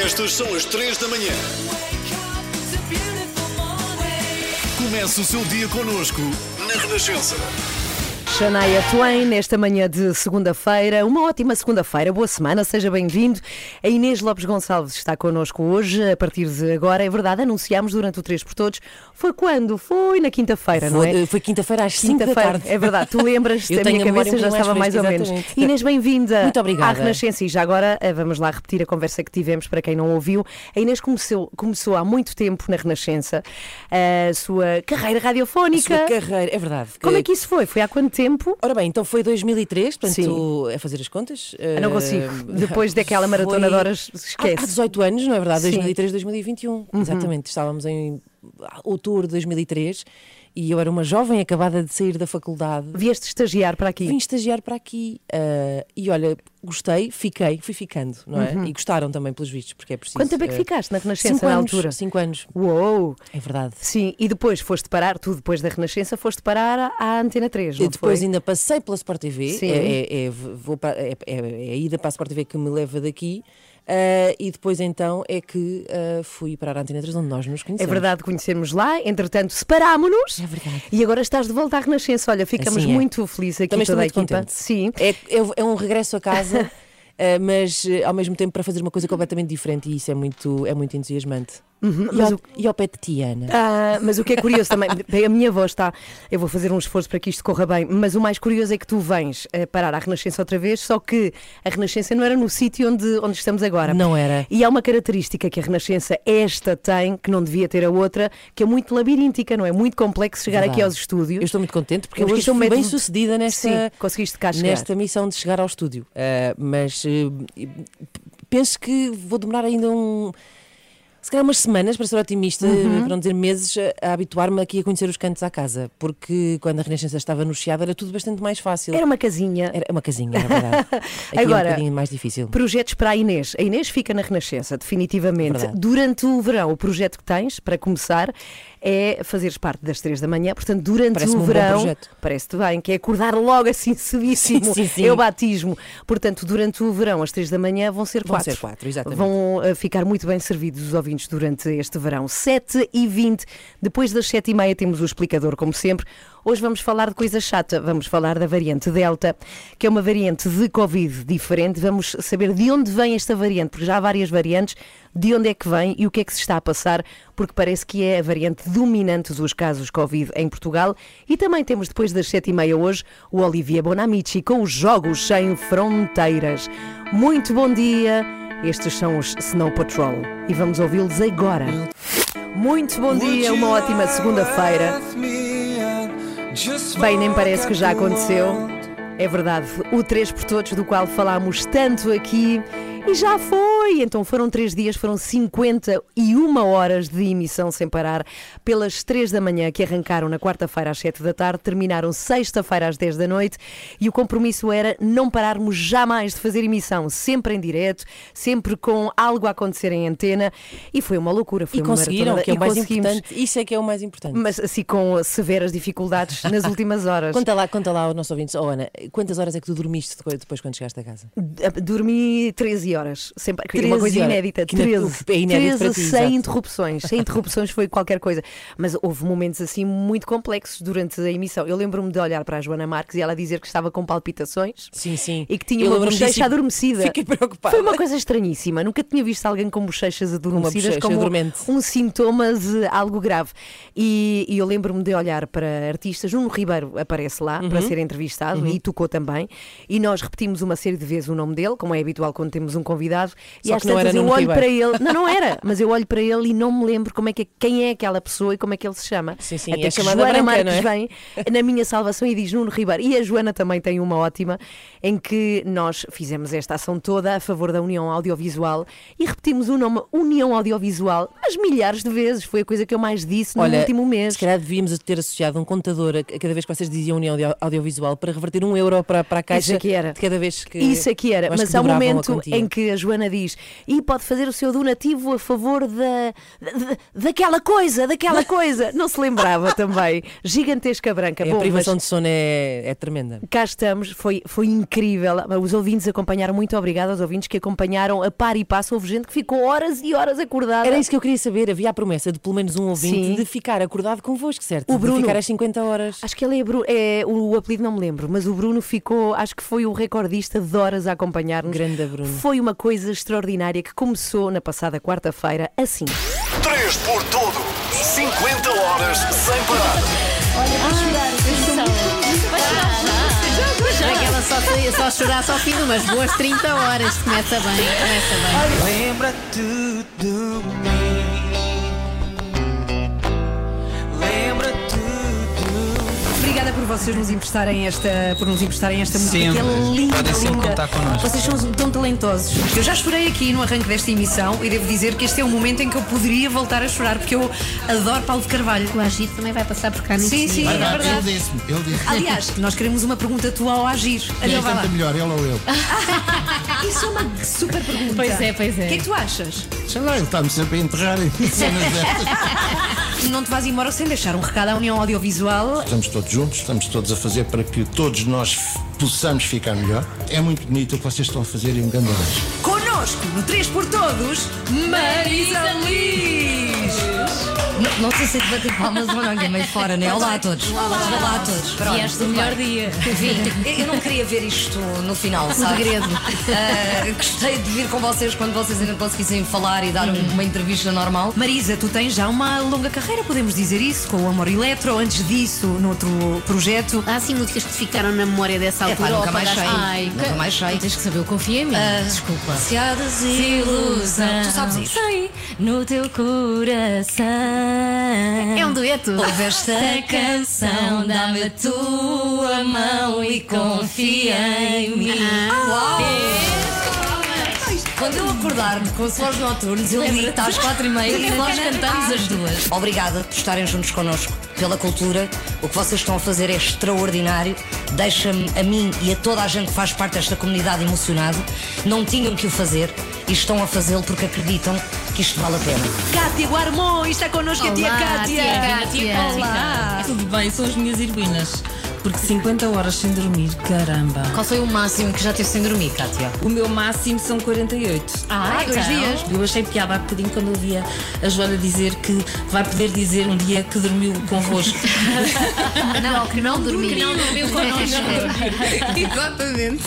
Estas são as 3 da manhã. Comece o seu dia connosco na Renascença. Shania Twain, nesta manhã de segunda-feira, uma ótima segunda-feira, boa semana, seja bem-vindo. A Inês Lopes Gonçalves está connosco hoje, a partir de agora, é verdade, anunciámos durante o 3 por Todos, foi quando? Foi na quinta-feira, não é? Foi quinta-feira às 5 da tarde. É verdade, tu lembras, da minha cabeça já estava mais ou menos. Inês, bem-vinda. Muito obrigada. À Renascença, e já agora vamos lá repetir a conversa que tivemos, para quem não ouviu. A Inês começou há muito tempo na Renascença, a sua carreira radiofónica. A sua carreira, é verdade. Como é que isso foi? Foi há quanto tempo? Ora bem, então foi 2003, portanto, é fazer as contas. Eu não consigo. Depois daquela maratona de horas, esquece. Há 18 anos, não é verdade? Sim. 2003, 2021. Uhum. Exatamente, estávamos em outubro de 2003 e eu era uma jovem acabada de sair da faculdade. Vieste estagiar para aqui? Vim estagiar para aqui e olha, gostei, fui ficando, não é? Uhum. E gostaram também, pelos vistos, porque é preciso. Quanto tempo é que ficaste na Renascença 5 anos, na altura? 5 anos. Uou! É verdade. Sim, e depois foste parar, tu depois da Renascença foste parar à Antena 3, não? E depois ainda passei pela Sport TV, é a ida para a Sport TV que me leva daqui. E depois então é que fui para a Antena 3, onde nós nos conhecemos. É verdade, conhecemos lá, entretanto separámo-nos. É verdade. E agora estás de volta à Renascença. Olha, ficamos assim muito felizes aqui. Também toda a equipa. Contente. Sim. É um regresso a casa. Mas ao mesmo tempo para fazer uma coisa completamente diferente, e isso é muito entusiasmante. Uhum, e ao pé de Tiana. Mas o que é curioso também, a minha voz está. Eu vou fazer um esforço para que isto corra bem, mas o mais curioso é que tu vens parar à Renascença outra vez, só que a Renascença não era no sítio onde estamos agora. Não era. E há uma característica que a Renascença esta tem, que não devia ter a outra, que é muito labiríntica, não é? Muito complexo chegar aqui aos estúdios. Eu estou muito contente porque hoje fui bem sucedida nesta missão de chegar ao estúdio. Mas penso que vou demorar ainda se calhar umas semanas, para ser otimista, para não dizer meses, a habituar-me aqui a conhecer os cantos à casa, porque quando a Renascença estava no Chiado era tudo bastante mais fácil. Era uma casinha. Era uma casinha, na verdade. Aqui agora, é um bocadinho mais difícil. Projetos para a Inês. A Inês fica na Renascença, definitivamente. Verdade. Durante o verão, o projeto que tens, para começar, é fazeres parte das 3 da manhã, portanto, durante o verão, parece-te bem, que é acordar logo assim cedíssimo. Sim. É o batismo. Portanto, durante o verão, às 3 da manhã, vão ser 4. Vão ser 4, exatamente. Vão ficar muito bem servidos os ouvintes durante este verão. 7h20, depois das 7h30 temos o explicador, como sempre. Hoje vamos falar de coisa chata, vamos falar da variante Delta, que é uma variante de Covid diferente. Vamos saber de onde vem esta variante, porque já há várias variantes, de onde é que vem e o que é que se está a passar, porque parece que é a variante dominante dos casos Covid em Portugal. E também temos, depois das 7h30 hoje, o Olivier Bonamici com os Jogos Sem Fronteiras. Muito bom dia, estes são os Snow Patrol e vamos ouvi-los agora. Muito bom dia, uma ótima segunda-feira. Bem, nem parece que já aconteceu. É verdade, o 3 por Todos, do qual falámos tanto aqui, e já foi! Então foram 3 dias, foram 51 horas de emissão sem parar, pelas 3 da manhã, que arrancaram na quarta-feira às 7 da tarde, terminaram sexta-feira às 10 da noite, e o compromisso era não pararmos jamais de fazer emissão, sempre em direto, sempre com algo a acontecer em antena, e foi uma loucura, foi uma maratona. E conseguimos. Isso é que é o mais importante. Mas assim, com severas dificuldades nas últimas horas. Conta lá aos nossos ouvintes, oh Ana, quantas horas é que tu dormiste depois quando chegaste a casa? Dormi 13 horas, sempre, uma coisa inédita, 13, é inédito 13 para ti, sem interrupções. Sem interrupções foi qualquer coisa. Mas houve momentos assim muito complexos durante a emissão. Eu lembro-me de olhar para a Joana Marques e ela dizer que estava com palpitações. Sim. E que tinha uma bochecha adormecida. Fiquei preocupada. Foi uma coisa estranhíssima. Nunca tinha visto alguém com bochechas adormecidas como um sintoma de algo grave. E eu lembro-me de olhar para artistas. Nuno Ribeiro aparece lá para ser entrevistado e tocou também. E nós repetimos uma série de vezes o nome dele, como é habitual quando temos um convidado, e às tantas eu olho para ele, não era, mas eu olho para ele e não me lembro quem é aquela pessoa e como é que ele se chama. Sim, até que a Joana Marques vem na minha salvação e diz Nuno Ribeiro. E a Joana também tem uma ótima, em que nós fizemos esta ação toda a favor da União Audiovisual e repetimos o nome União Audiovisual mas milhares de vezes, foi a coisa que eu mais disse no último mês. Se calhar devíamos ter associado um contador a cada vez que vocês diziam União Audiovisual para reverter €1 para a caixa de cada vez que. Isso aqui era, mas há um momento em que a Joana diz, e pode fazer o seu donativo a favor daquela coisa. Não se lembrava também. Gigantesca branca. Bom, a privação de sono é tremenda. Cá estamos, foi incrível. Os ouvintes acompanharam, muito obrigada aos ouvintes que acompanharam a par e passo. Houve gente que ficou horas e horas acordada. Era isso que eu queria saber. Havia a promessa de pelo menos um ouvinte, sim, de ficar acordado convosco, certo? O Bruno, de ficar às 50 horas. Acho que ele é Bruno. O apelido não me lembro, mas o Bruno ficou, acho que foi o recordista de horas a acompanhar-nos. Grande Bruno. Foi uma coisa extraordinária que começou na passada quarta-feira assim. 3 por tudo, 50 horas sem parar. Olha, vou chorar, só chorar só ao fim de umas boas 30 horas. Começa bem. Lembra-te de mim. Obrigada por vocês nos emprestarem esta música, que é linda. Podem sempre contar connosco. Vocês são tão talentosos. Eu já chorei aqui no arranque desta emissão e devo dizer que este é o momento em que eu poderia voltar a chorar, porque eu adoro Paulo de Carvalho. O Agir também vai passar por cá neste dia. Sim, é verdade. Ele disse. Aliás, nós queremos uma pergunta tua ao Agir. Quem canta melhor, ele ou eu? Isso é uma super pergunta. Pois é. O que é que tu achas? Sei lá, ele está-me sempre a enterrar em cenas destas. Não te vais embora sem deixar um recado à União Audiovisual. Estamos todos juntos, estamos todos a fazer para que todos nós possamos ficar melhor. É muito bonito o que vocês estão a fazer e um grande abraço. Connosco, no 3 por Todos, Marisa Liz. Não sei se é de bater palmas ou não, é meio fora, né? Olá a todos. Vieste o melhor dia. Eu não queria ver isto no final, sabe? Gostei de vir com vocês quando vocês ainda conseguissem falar e dar uma entrevista normal. Marisa, tu tens já uma longa carreira, podemos dizer isso, com o Amor Eletro, antes disso, noutro projeto. Há sim músicas que ficaram na memória dessa altura. Nunca mais sei. Tens que saber, eu confiei em mim. Desculpa. Se há desilusão, tu sabes isso. Sei no teu coração. É um dueto. Ouve esta canção, dá-me a tua mão e confia em mim. Uau! Quando eu acordar-me com os sons noturnos, eu ligo-te às 4:30 e nós cantamos as duas. Obrigada por estarem juntos connosco, pela cultura. O que vocês estão a fazer é extraordinário. Deixa-me, a mim e a toda a gente que faz parte desta comunidade, emocionado. Não tinham que o fazer e estão a fazê-lo porque acreditam que isto vale a pena. Cátia Guarmon está connosco. Olá, a tia Cátia. Olá. Tudo bem, são as minhas heroínas. Porque 50 horas sem dormir, caramba. Qual foi o máximo que já teve sem dormir, Cátia? O meu máximo são 48. Dois dias. Eu achei piada há bocadinho quando eu via a Joana dizer que vai poder dizer um dia que dormiu convosco. Não dormiu connosco. Exatamente.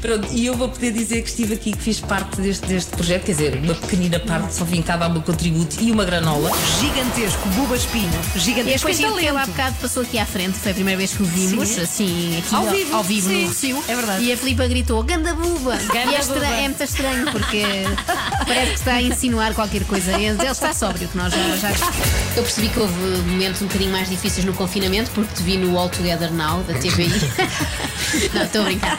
Pronto, e eu vou poder dizer que estive aqui, que fiz parte deste projeto, quer dizer, uma pequenina parte, só vim cá dar o meu contributo e uma granola. Gigantesco, Buba Espinho. Gigantesco. E depois ele há bocado passou aqui à frente, foi a primeira vez que o vimos, assim, aqui ao vivo no Rocio. É verdade. E a Filipa gritou: Ganda Buba! E é muito estranho, porque parece que está a insinuar qualquer coisa. Ele está sóbrio, que nós já. Eu percebi que houve momentos um bocadinho mais difíceis no confinamento, porque te vi no All Together Now, da TVI. Não, estou a brincar.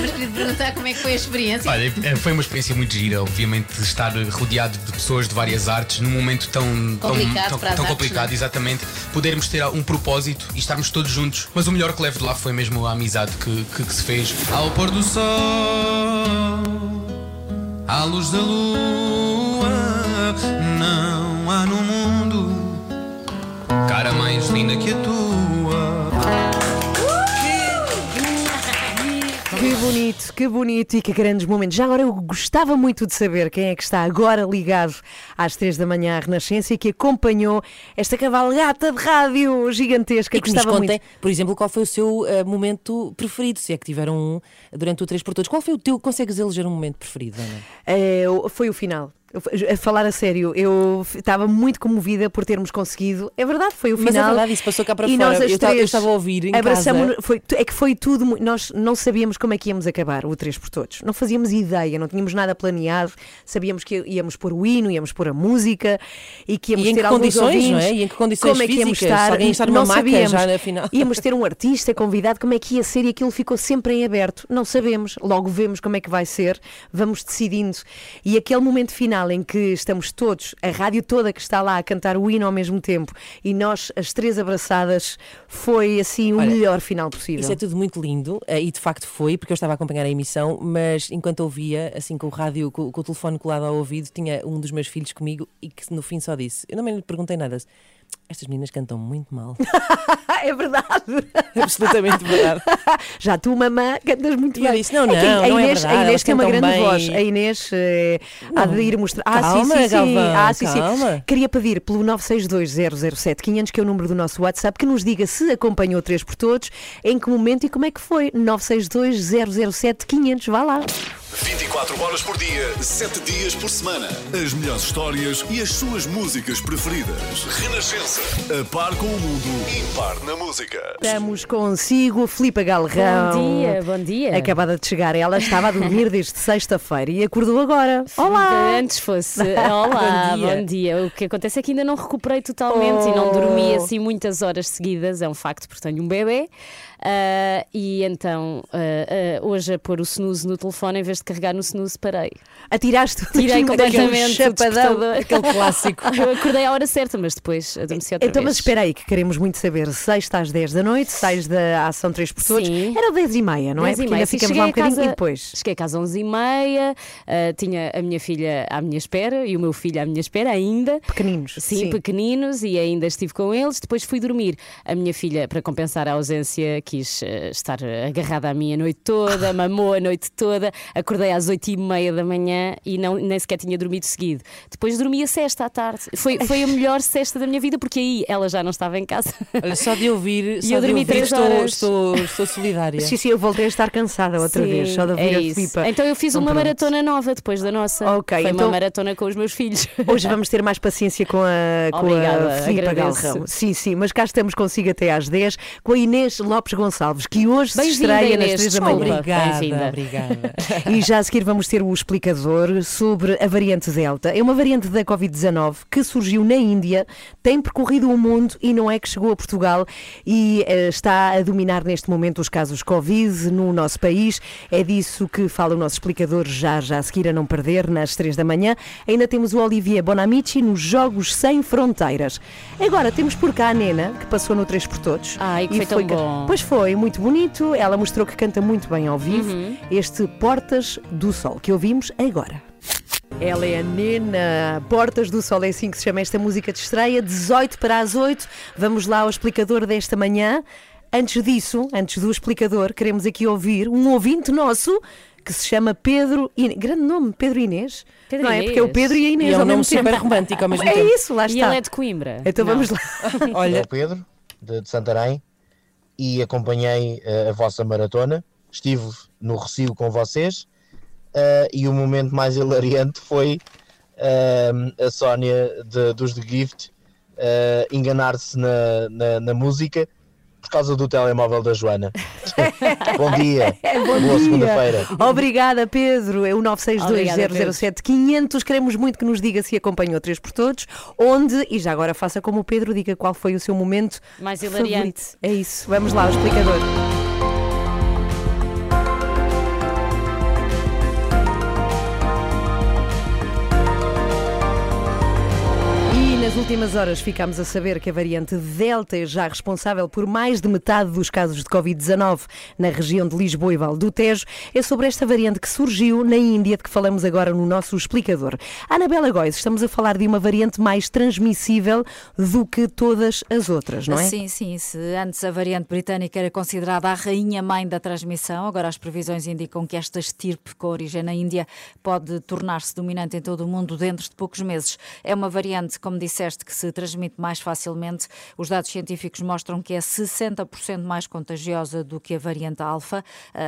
Mas queria te perguntar como é que foi a experiência. Olha, foi uma experiência muito gira, obviamente, estar rodeado de pessoas de várias artes, num momento tão complicado, exatamente, podermos ter um propósito e estarmos todos juntos. Mas o melhor que levo de lá foi mesmo a amizade que se fez. Ao pôr do sol, à luz da lua, não há no mundo cara mais linda que a tua. Que bonito e que grandes momentos. Já agora eu gostava muito de saber quem é que está agora ligado às 3 da manhã à Renascença e que acompanhou esta cavalgata de rádio gigantesca. E que gostava nos contem, muito. Por exemplo, qual foi o seu momento preferido, se é que tiveram um durante o 3 por Todos. Qual foi o teu, consegues eleger um momento preferido, Ana? Foi o final. A falar a sério, eu estava muito comovida por termos conseguido. É verdade, foi o final. Mas é verdade, isso passou cá para fora. Nós, eu estava a ouvir em casa. Foi tudo. Nós não sabíamos como é que íamos acabar o 3 por Todos. Não fazíamos ideia, não tínhamos nada planeado. Sabíamos que íamos pôr o hino, íamos pôr a música e que íamos ter alguns ouvintes. Não é? E em que condições como é que íamos estar? Alguém estar numa maca já na final. Íamos ter um artista convidado, como é que ia ser, e aquilo ficou sempre em aberto. Não sabemos. Logo vemos como é que vai ser. Vamos decidindo. E aquele momento final final em que estamos todos, a rádio toda que está lá a cantar o hino ao mesmo tempo e nós, as três abraçadas, foi assim o melhor final possível. Isso é tudo muito lindo e de facto foi, porque eu estava a acompanhar a emissão, mas enquanto ouvia, assim com o rádio, com o telefone colado ao ouvido, tinha um dos meus filhos comigo e que no fim só disse, eu não me perguntei nada, estas meninas cantam muito mal. É verdade. É absolutamente verdade. Já tu, mamã, cantas muito bem. Eu disse, não, não é verdade. A Inês tem uma grande voz. A Inês há de ir mostrar. Calma. Queria pedir pelo 962007500, que é o número do nosso WhatsApp, que nos diga se acompanhou 3 por Todos, em que momento e como é que foi. 962007500, vá lá. 24 horas por dia, 7 dias por semana. As melhores histórias e as suas músicas preferidas. Renascença. A par com o mundo, impar na música. Estamos consigo, Filipa Galrão. Bom dia, bom dia. Acabada de chegar, ela estava a dormir desde sexta-feira e acordou agora. Olá! Antes fosse. Olá, bom dia. Bom dia. O que acontece é que ainda não recuperei totalmente e não dormi assim muitas horas seguidas. É um facto, porque tenho um bebê. E então hoje a pôr o snooze no telefone, em vez de carregar no snooze, parei. Atiraste? Tirei completamente o chapadão, aquele clássico. Eu acordei à hora certa, mas depois adormeci outra vez. Então, mas espera aí, que queremos muito saber. Sexta às 10 da noite, sais da ação 3 por Todos. Era 10h30, não é? Porque ainda ficamos lá um bocadinho e depois. Cheguei a casa às 11h30, tinha a minha filha à minha espera e o meu filho à minha espera ainda. Pequeninos. Sim, pequeninos, e ainda estive com eles. Depois fui dormir. A minha filha, para compensar a ausência, quis estar agarrada a mim a noite toda, mamou a noite toda. Acordei às 8h30 da manhã e nem sequer tinha dormido seguido. Depois dormi a sexta à tarde. Foi a melhor sexta da minha vida, porque aí ela já não estava em casa. Olha, só de ouvir, só eu de dormi ouvir, 3 horas. Estou solidária. Sim, eu voltei a estar cansada outra vez, só de ouvir a Filipa. Então eu fiz uma maratona nova depois da nossa. Foi então, uma maratona com os meus filhos. Hoje vamos ter mais paciência com a Filipa Galrão. Sim, mas cá estamos consigo até às 10, com a Inês Lopes Gonçalves, que hoje se estreia Inês, nas 3 da manhã. Obrigada. E já a seguir vamos ter o explicador sobre a variante Delta. É uma variante da Covid-19 que surgiu na Índia, tem percorrido o mundo e não é que chegou a Portugal e está a dominar neste momento os casos Covid no nosso país. É disso que fala o nosso explicador já a seguir, a não perder, nas 3 da manhã. Ainda temos o Olivier Bonamici nos Jogos Sem Fronteiras. Agora temos por cá a Nena, que passou no 3 por Todos. E foi tão bom. Pois foi, muito bonito. Ela mostrou que canta muito bem ao vivo. Este Portas do Sol, que ouvimos agora. Ela é a Nena, Portas do Sol, é assim que se chama esta música de estreia, 7:48. Vamos lá ao explicador desta manhã. Antes disso, antes do explicador, queremos aqui ouvir um ouvinte nosso que se chama Pedro Inês. Grande nome, Pedro Inês. Pedro Inês. Porque é o Pedro e a Inês. E é um nome super romântico ao mesmo tempo. É isso, lá está. E ele é de Coimbra. Então vamos lá. Olha, Pedro, de Santarém, e acompanhei a vossa maratona. Estive no Recio com vocês e o momento mais hilariante foi a Sónia dos The Gift enganar-se na música por causa do telemóvel da Joana. Bom dia. Boa segunda-feira. Obrigada, Pedro. É o 962007500. Queremos muito que nos diga se acompanhou 3 por Todos, onde, e já agora faça como o Pedro, diga qual foi o seu momento mais hilariante. Favorito. É isso. Vamos lá, o explicador. Nas últimas horas ficámos a saber que a variante Delta é já responsável por mais de metade dos casos de Covid-19 na região de Lisboa e Vale do Tejo. É sobre esta variante que surgiu na Índia de que falamos agora no nosso explicador. Ana Bela Góis, estamos a falar de uma variante mais transmissível do que todas as outras, não é? Sim. Se antes a variante britânica era considerada a rainha-mãe da transmissão, agora as previsões indicam que esta estirpe com origem na Índia pode tornar-se dominante em todo o mundo dentro de poucos meses. É uma variante, como disse, que se transmite mais facilmente. Os dados científicos mostram que é 60% mais contagiosa do que a variante alfa,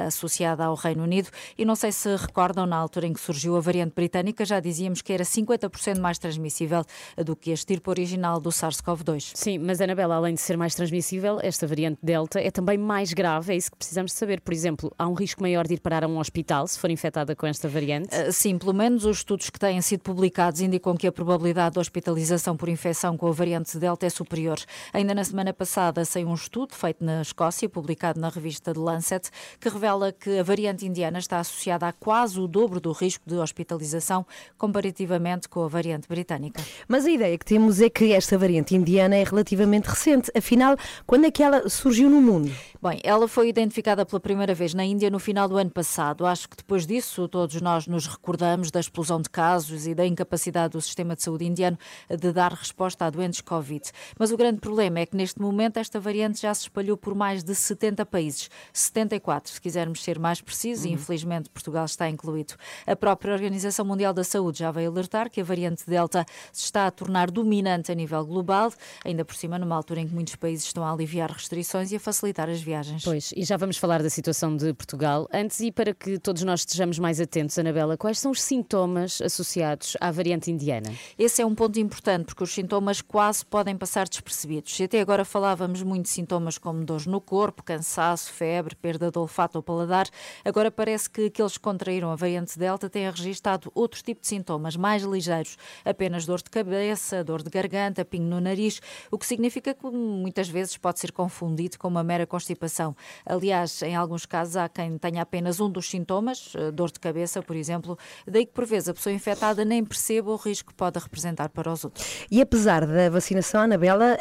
associada ao Reino Unido. E não sei se recordam, na altura em que surgiu a variante britânica, já dizíamos que era 50% mais transmissível do que a estirpe original do SARS-CoV-2. Sim, mas Anabela, além de ser mais transmissível, esta variante Delta é também mais grave, é isso que precisamos de saber. Por exemplo, há um risco maior de ir parar a um hospital se for infectada com esta variante? Sim, pelo menos os estudos que têm sido publicados indicam que a probabilidade de hospitalização por por infecção com a variante Delta é superior. Ainda na semana passada saiu um estudo feito na Escócia, publicado na revista The Lancet, que revela que a variante indiana está associada a quase o dobro do risco de hospitalização comparativamente com a variante britânica. Mas a ideia que temos é que esta variante indiana é relativamente recente. Afinal, quando é que ela surgiu no mundo? Bem, ela foi identificada pela primeira vez na Índia no final do ano passado. Acho que depois disso todos nós nos recordamos da explosão de casos e da incapacidade do sistema de saúde indiano de dar resposta a doentes Covid. Mas o grande problema é que neste momento esta variante já se espalhou por mais de 70 países. 74, se quisermos ser mais precisos, e infelizmente Portugal está incluído. A própria Organização Mundial da Saúde já veio alertar que a variante Delta se está a tornar dominante a nível global, ainda por cima numa altura em que muitos países estão a aliviar restrições e a facilitar as viagens. Pois, e já vamos falar da situação de Portugal. Antes, e para que todos nós estejamos mais atentos, Ana Bela, quais são os sintomas associados à variante indiana? Esse é um ponto importante, porque os sintomas quase podem passar despercebidos. Se até agora falávamos muito de sintomas como dores no corpo, cansaço, febre, perda de olfato ou paladar, agora parece que aqueles que contraíram a variante Delta têm registado outro tipo de sintomas, mais ligeiros. Apenas dor de cabeça, dor de garganta, pingo no nariz, o que significa que muitas vezes pode ser confundido com uma mera constipação. Aliás, em alguns casos há quem tenha apenas um dos sintomas, dor de cabeça, por exemplo, daí que por vezes a pessoa infectada nem perceba o risco que pode representar para os outros. E apesar da vacinação, Ana Bela,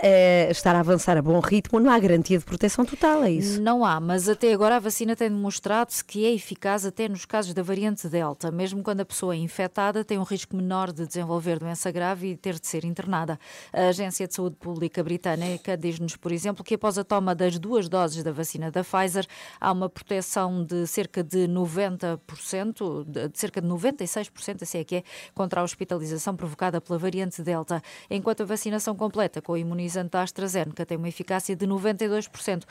estar a avançar a bom ritmo, não há garantia de proteção total, é isso? Não há, mas até agora a vacina tem demonstrado-se que é eficaz até nos casos da variante Delta. Mesmo quando a pessoa é infectada, tem um risco menor de desenvolver doença grave e ter de ser internada. A Agência de Saúde Pública Britânica diz-nos, por exemplo, que após a toma das duas doses da vacina da Pfizer, há uma proteção de cerca de 90%, de cerca de 96%, assim é que é, contra a hospitalização provocada pela variante Delta, enquanto a vacinação completa com o imunizante da AstraZeneca tem uma eficácia de 92%.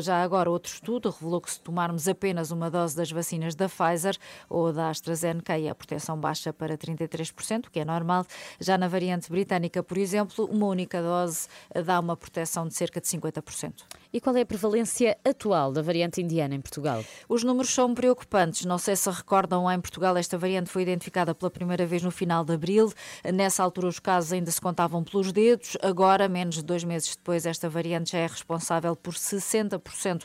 Já agora, outro estudo revelou que se tomarmos apenas uma dose das vacinas da Pfizer ou da AstraZeneca, aí a proteção baixa para 33%, o que é normal. Já na variante britânica, por exemplo, uma única dose dá uma proteção de cerca de 50%. E qual é a prevalência atual da variante indiana em Portugal? Os números são preocupantes. Não sei se recordam, lá em Portugal esta variante foi identificada pela primeira vez no final de abril. Nessa altura os casos ainda se contavam pelos dedos. Agora, menos de 2 meses depois, esta variante já é responsável por 60%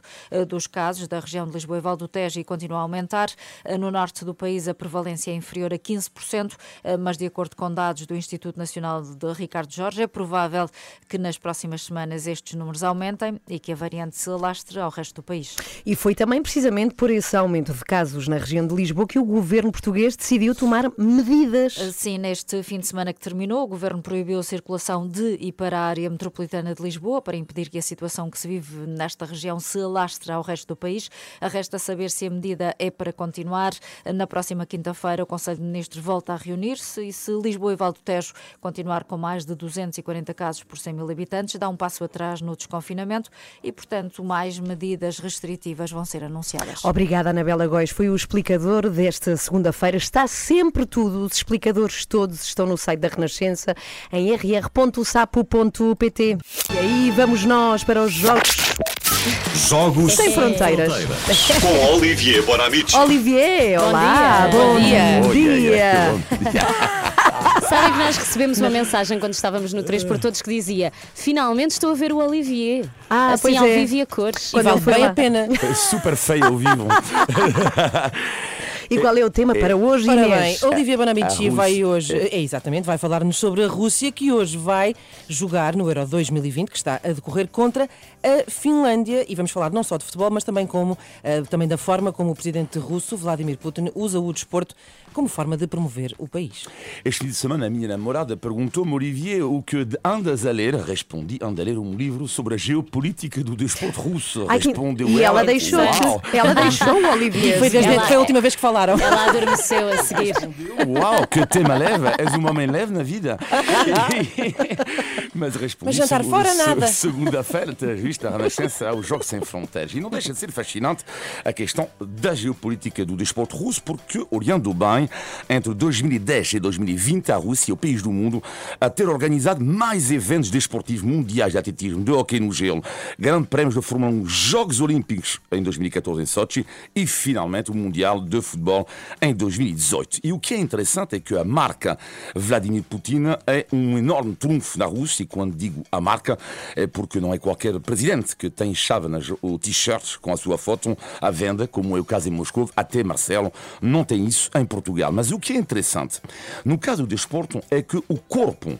dos casos da região de Lisboa e Vale do Tejo e continua a aumentar. No norte do país a prevalência é inferior a 15%, mas de acordo com dados do Instituto Nacional de Ricardo Jorge, é provável que nas próximas semanas estes números aumentem e que a variante se alastre ao resto do país. E foi também precisamente por esse aumento de casos na região de Lisboa que o governo português decidiu tomar medidas. Sim, neste fim de semana que terminou, o governo proibiu a circulação de e para a área metropolitana de Lisboa para impedir que a situação que se vive nesta região se alastre ao resto do país. Resta saber se a medida é para continuar. Na próxima quinta-feira o Conselho de Ministros volta a reunir-se e se Lisboa e Vale do Tejo continuar com mais de 240 casos por 100 mil habitantes, dá um passo atrás no desconfinamento e, portanto, mais medidas restritivas vão ser anunciadas. Obrigada, Ana Bela Góis. Foi o explicador desta segunda-feira. Está sempre tudo. Os explicadores todos estão no site da Renascença, em rr.sapo.pt. E aí vamos nós para os Jogos Sem Fronteiras. Com Olivier Bonamici. Olivier, olá. Bom dia. Sabem que nós recebemos uma mensagem quando estávamos no 3x Todos que dizia: finalmente estou a ver o Olivier. Ah, assim, pois ao vivo e a cores. E vale bem a pena. Super feio ao vivo. E qual é o tema para hoje, Inês? Ora bem, Olivier Bonamici vai hoje, vai falar-nos sobre a Rússia, que hoje vai jogar no Euro 2020, que está a decorrer, contra a Finlândia. E vamos falar não só de futebol, mas também, também da forma como o presidente russo, Vladimir Putin, usa o desporto como forma de promover o país. Este fim de semana, a minha namorada perguntou-me, Olivier, o que andas a ler? Respondi, ando a ler um livro sobre a geopolítica do desporto russo. Respondeu ela. E ela deixou. Uau. Ela deixou o Olivier. Foi a última vez que falava. Ela adormeceu a seguir. Uau, que tema leve! És um homem leve na vida. Mas respondi. Mas jantar fora, nada. Segunda-feira, entrevista à Renascença ao Jogos Sem Fronteiras. E não deixa de ser fascinante a questão da geopolítica do desporto russo, porque, olhando bem, entre 2010 e 2020, a Rússia é o país do mundo a ter organizado mais eventos desportivos mundiais de atletismo, de hóquei no gelo, grandes prémios de Fórmula 1, Jogos Olímpicos em 2014 em Sochi e, finalmente, o Mundial de Futebol em 2018. E o que é interessante é que a marca Vladimir Putin é um enorme trunfo na Rússia, e quando digo a marca é porque não é qualquer presidente que tem chávenas ou t-shirts com a sua foto à venda, como é o caso em Moscou, até Marcelo não tem isso em Portugal. Mas o que é interessante, no caso do desporto, é que o corpo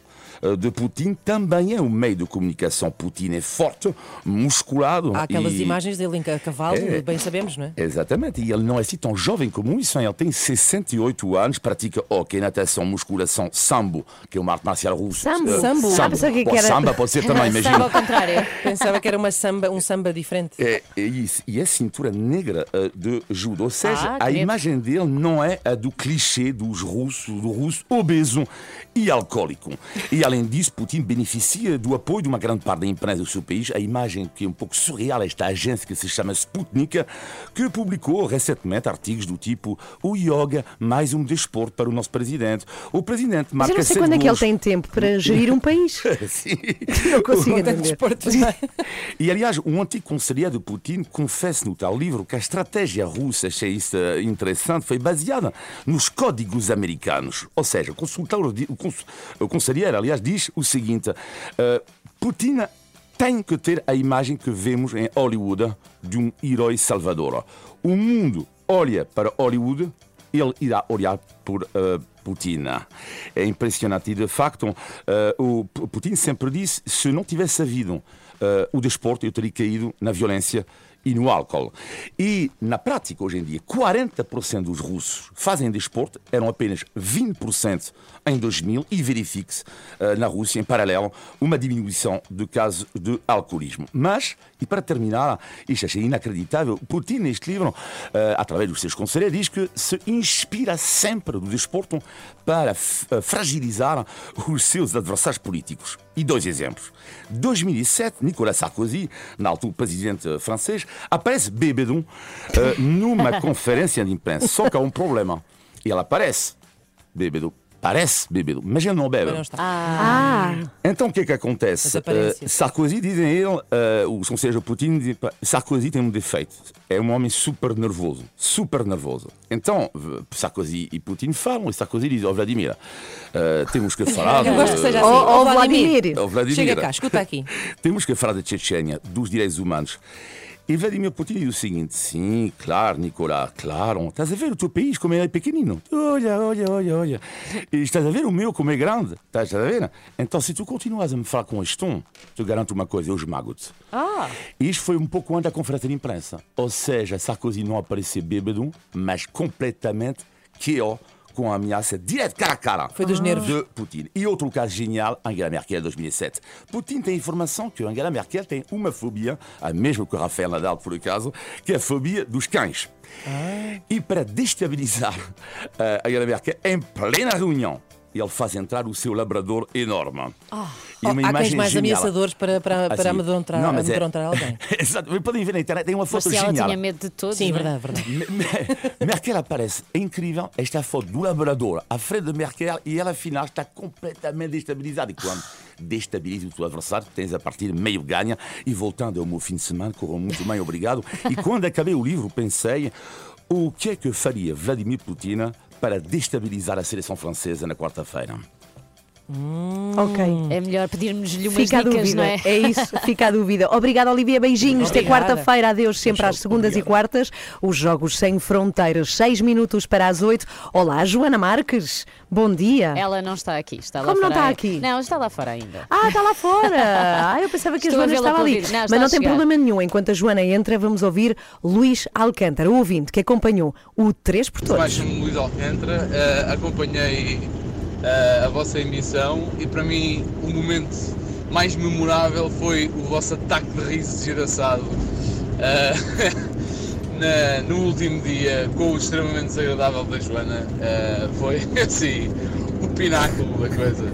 de Putin também é um meio de comunicação. Putin é forte, musculado. Há aquelas imagens dele em cavalo, bem sabemos, não é? Exatamente, e ele não é assim tão jovem como isso, hein? Ele tem 68 anos, pratica hóquei, natação, musculação, sambo, que é uma arte marcial russa. Samba pode ser também, imagina. Samba ao contrário, pensava que era um samba diferente. É isso, e é cintura negra de judo, ou seja, a imagem dele não é a do clichê dos russos, do russo obeso e alcoólico. E além disso, Putin beneficia do apoio de uma grande parte da imprensa do seu país. A imagem que é um pouco surreal, esta agência que se chama Sputnik, que publicou recentemente artigos do tipo: o yoga, mais um desporto para o nosso presidente. O presidente marca. Mas eu não sei quando é que ele tem tempo para gerir um país. Sim. Não consigo entender. E aliás, um antigo conselheiro de Putin confessa no tal livro que a estratégia russa, achei isso interessante, foi baseada nos códigos americanos. Ou seja, o conselheiro, aliás, diz o seguinte: Putin tem que ter a imagem que vemos em Hollywood de um herói salvador. O mundo olha para Hollywood, ele irá olhar por Putin. É impressionante. E de facto, o Putin sempre disse: se não tivesse havido o desporto, eu teria caído na violência e no álcool. E, na prática, hoje em dia, 40% dos russos fazem desporto, eram apenas 20% em 2000, e verifique-se na Rússia, em paralelo, uma diminuição do caso de alcoolismo. Mas, e para terminar, isto achei inacreditável, Putin, neste livro, através dos seus conselheiros, diz que se inspira sempre do desporto para fragilizar os seus adversários políticos. E dois exemplos. Em 2007, Nicolas Sarkozy, na altura presidente francês, aparece bêbado numa conferência de imprensa. Só que há um problema. Ele aparece bêbado. Parece bêbado, mas ele não bebe. Então o que é que acontece? Sarkozy, dizem ele, os conselheiros de Putin, dizem, Sarkozy tem um defeito. É um homem super nervoso. Super nervoso. Então Sarkozy e Putin falam, e Sarkozy diz: ó Vladimir, temos que falar. Eu gosto que seja assim. Ó Vladimir. Chega cá, escuta aqui. Temos que falar da Chechênia, dos direitos humanos. E Vladimir Putin diz o seguinte: sim, claro, Nicolás, claro. Estás a ver o teu país como é pequenino? Olha. E estás a ver o meu como é grande? Estás a ver? Então, se tu continuas a me falar com este tom, te garanto uma coisa, eu esmago-te. Isto foi um pouco antes da conferência de imprensa. Ou seja, Sarkozy não apareceu bêbado, mas completamente queó, com a ameaça direto cara a cara. Foi dos nervos de Putin. E outro caso genial, Angela Merkel, 2007. Putin tem informação que Angela Merkel tem uma fobia, a mesma que o Rafael Nadal, por acaso, que é a fobia dos cães. E para destabilizar Angela Merkel, em plena reunião, ele faz entrar o seu labrador enorme. Há cães mais ameaçadores para amedrontar alguém. Exato, podem ver na internet, tem uma foto genial. Mas ela tinha medo de todos. Sim, verdade. Merkel aparece, é incrível, esta foto do labrador à frente de Merkel, e ela afinal está completamente destabilizada. E quando destabiliza o teu adversário, tens a partir meio ganha. E voltando ao meu fim de semana, correu muito bem, obrigado. E quando acabei o livro, pensei: o que é que faria Vladimir Putin para destabilizar a seleção francesa na quarta-feira? Ok. É melhor pedirmos-lhe umas dicas, não é? É isso, fica a dúvida. Obrigada, Olivia, beijinhos. Até quarta-feira, adeus, sempre às segundas e quartas. Os Jogos Sem Fronteiras, 6 minutos para as 8. Olá, Joana Marques, bom dia. Ela não está aqui, está lá fora. Como não está aqui? Não, está lá fora ainda. Está lá fora. Eu pensava que a Joana estava ali. Mas não tem problema nenhum, enquanto a Joana entra, vamos ouvir Luís Alcântara, o ouvinte que acompanhou o 3 por Todos. Eu chamo-me Luís Alcântara, acompanhei a vossa emissão, e para mim o momento mais memorável foi o vosso ataque de riso desgraçado no último dia, com o extremamente desagradável da Joana. Foi assim o pináculo da coisa.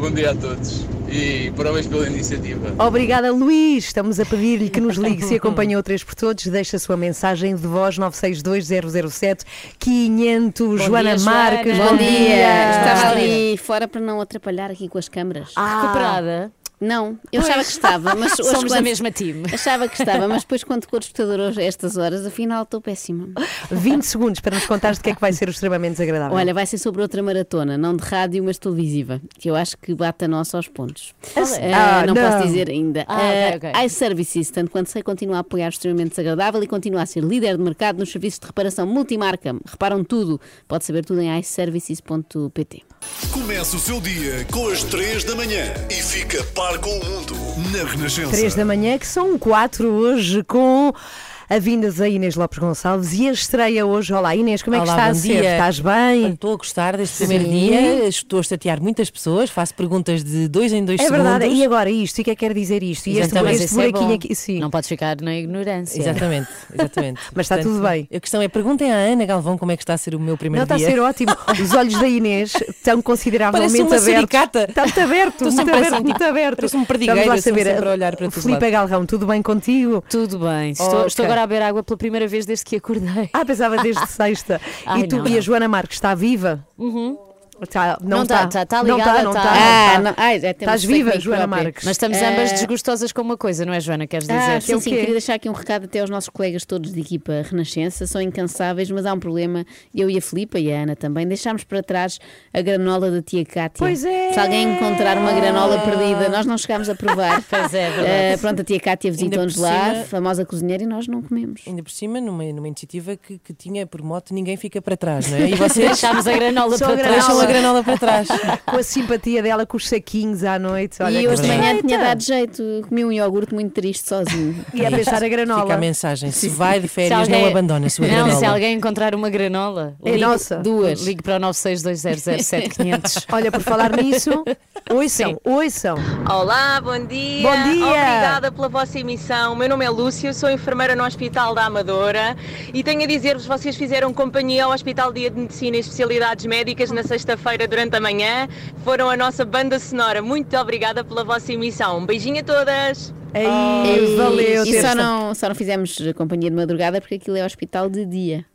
Bom dia a todos. e parabéns pela iniciativa. Obrigada, Luís. Estamos a pedir-lhe que nos ligue se acompanhou 3 por Todos. Deixe a sua mensagem de voz 962 007 500. Joana Marques, bom dia. Estava ali fora para não atrapalhar aqui com as câmaras. Recuperada? Não, eu achava que estava, mas somos da mesma time. Achava que estava, mas depois quando ficou o espectador hoje a estas horas, afinal estou péssima. 20 segundos para nos contares de que é que vai ser o extremamente desagradável. Olha, vai ser sobre outra maratona, não de rádio, mas televisiva, que eu acho que bate a nossa aos pontos. Não posso dizer ainda. Okay. iServices, tanto quanto sei, continua a apoiar o extremamente desagradável e continua a ser líder de mercado nos serviços de reparação multimarca. Reparam tudo, pode saber tudo em iServices.pt. Começa o seu dia com as 3 da manhã e fica par com o mundo na Renascença. 3 da manhã, que são 4 hoje, com a vinda da Inês Lopes Gonçalves e a estreia hoje. Olá Inês, como é que está a ser? Estás bem? Estou a gostar deste primeiro dia, estou a chatear muitas pessoas, faço perguntas de 2 em 2 segundos. É verdade, e agora isto? E o que é que quer dizer isto? E então, este buraquinho aqui, sim. Não podes ficar na ignorância. Exatamente, exatamente. Mas está tudo bem. A questão é, perguntem à Ana Galvão como é que está a ser o meu primeiro dia. Não, está a ser ótimo. Os olhos da Inês estão consideravelmente abertos. Parece uma suricata. Está muito aberto, muito aberto. Parece um perdigueiro, vamos lá saber, a olhar para Filipa Galrão, tudo bem contigo? Tudo bem, estou agora a beber água pela primeira vez desde que acordei. Pensava desde sexta. E tu e a Joana Marques, está viva? Uhum. Não está ligada, não está. Estás viva, Joana Marques. Mas estamos ambas desgostosas com uma coisa, não é, Joana? Queres dizer? Sim, queria deixar aqui um recado até aos nossos colegas todos de equipa Renascença. São incansáveis, mas há um problema. Eu e a Filipa e a Ana também deixámos para trás a granola da tia Cátia. Pois é. Se alguém encontrar uma granola perdida, nós não chegámos a provar. Pois é, verdade. Pronto, a tia Cátia visitou-nos lá, famosa cozinheira, e nós não comemos. Ainda por cima, numa iniciativa que tinha por mote, ninguém fica para trás, não é? E vocês deixámos a granola para trás. A granola para trás. Com a simpatia dela, com os saquinhos à noite. Olha, e hoje de manhã tinha dado jeito. Comi um iogurte muito triste sozinho. E a pensar a granola. Fica a mensagem: se vai de férias, alguém... não abandona a sua granola. Não, se alguém encontrar uma granola, ligue, nossa. Duas. Ligue para o 962007500. Olha, por falar nisso, oiçam. Olá, bom dia. Bom dia. Obrigada pela vossa emissão. O meu nome é Lúcia, sou enfermeira no Hospital da Amadora e tenho a dizer-vos: vocês fizeram companhia ao Hospital Dia de Medicina e Especialidades Médicas na sexta-feira. Durante a manhã, foram a nossa banda sonora. Muito obrigada pela vossa emissão. Um beijinho a todas. Ei, valeu. E só não fizemos companhia de madrugada porque aquilo é hospital de dia.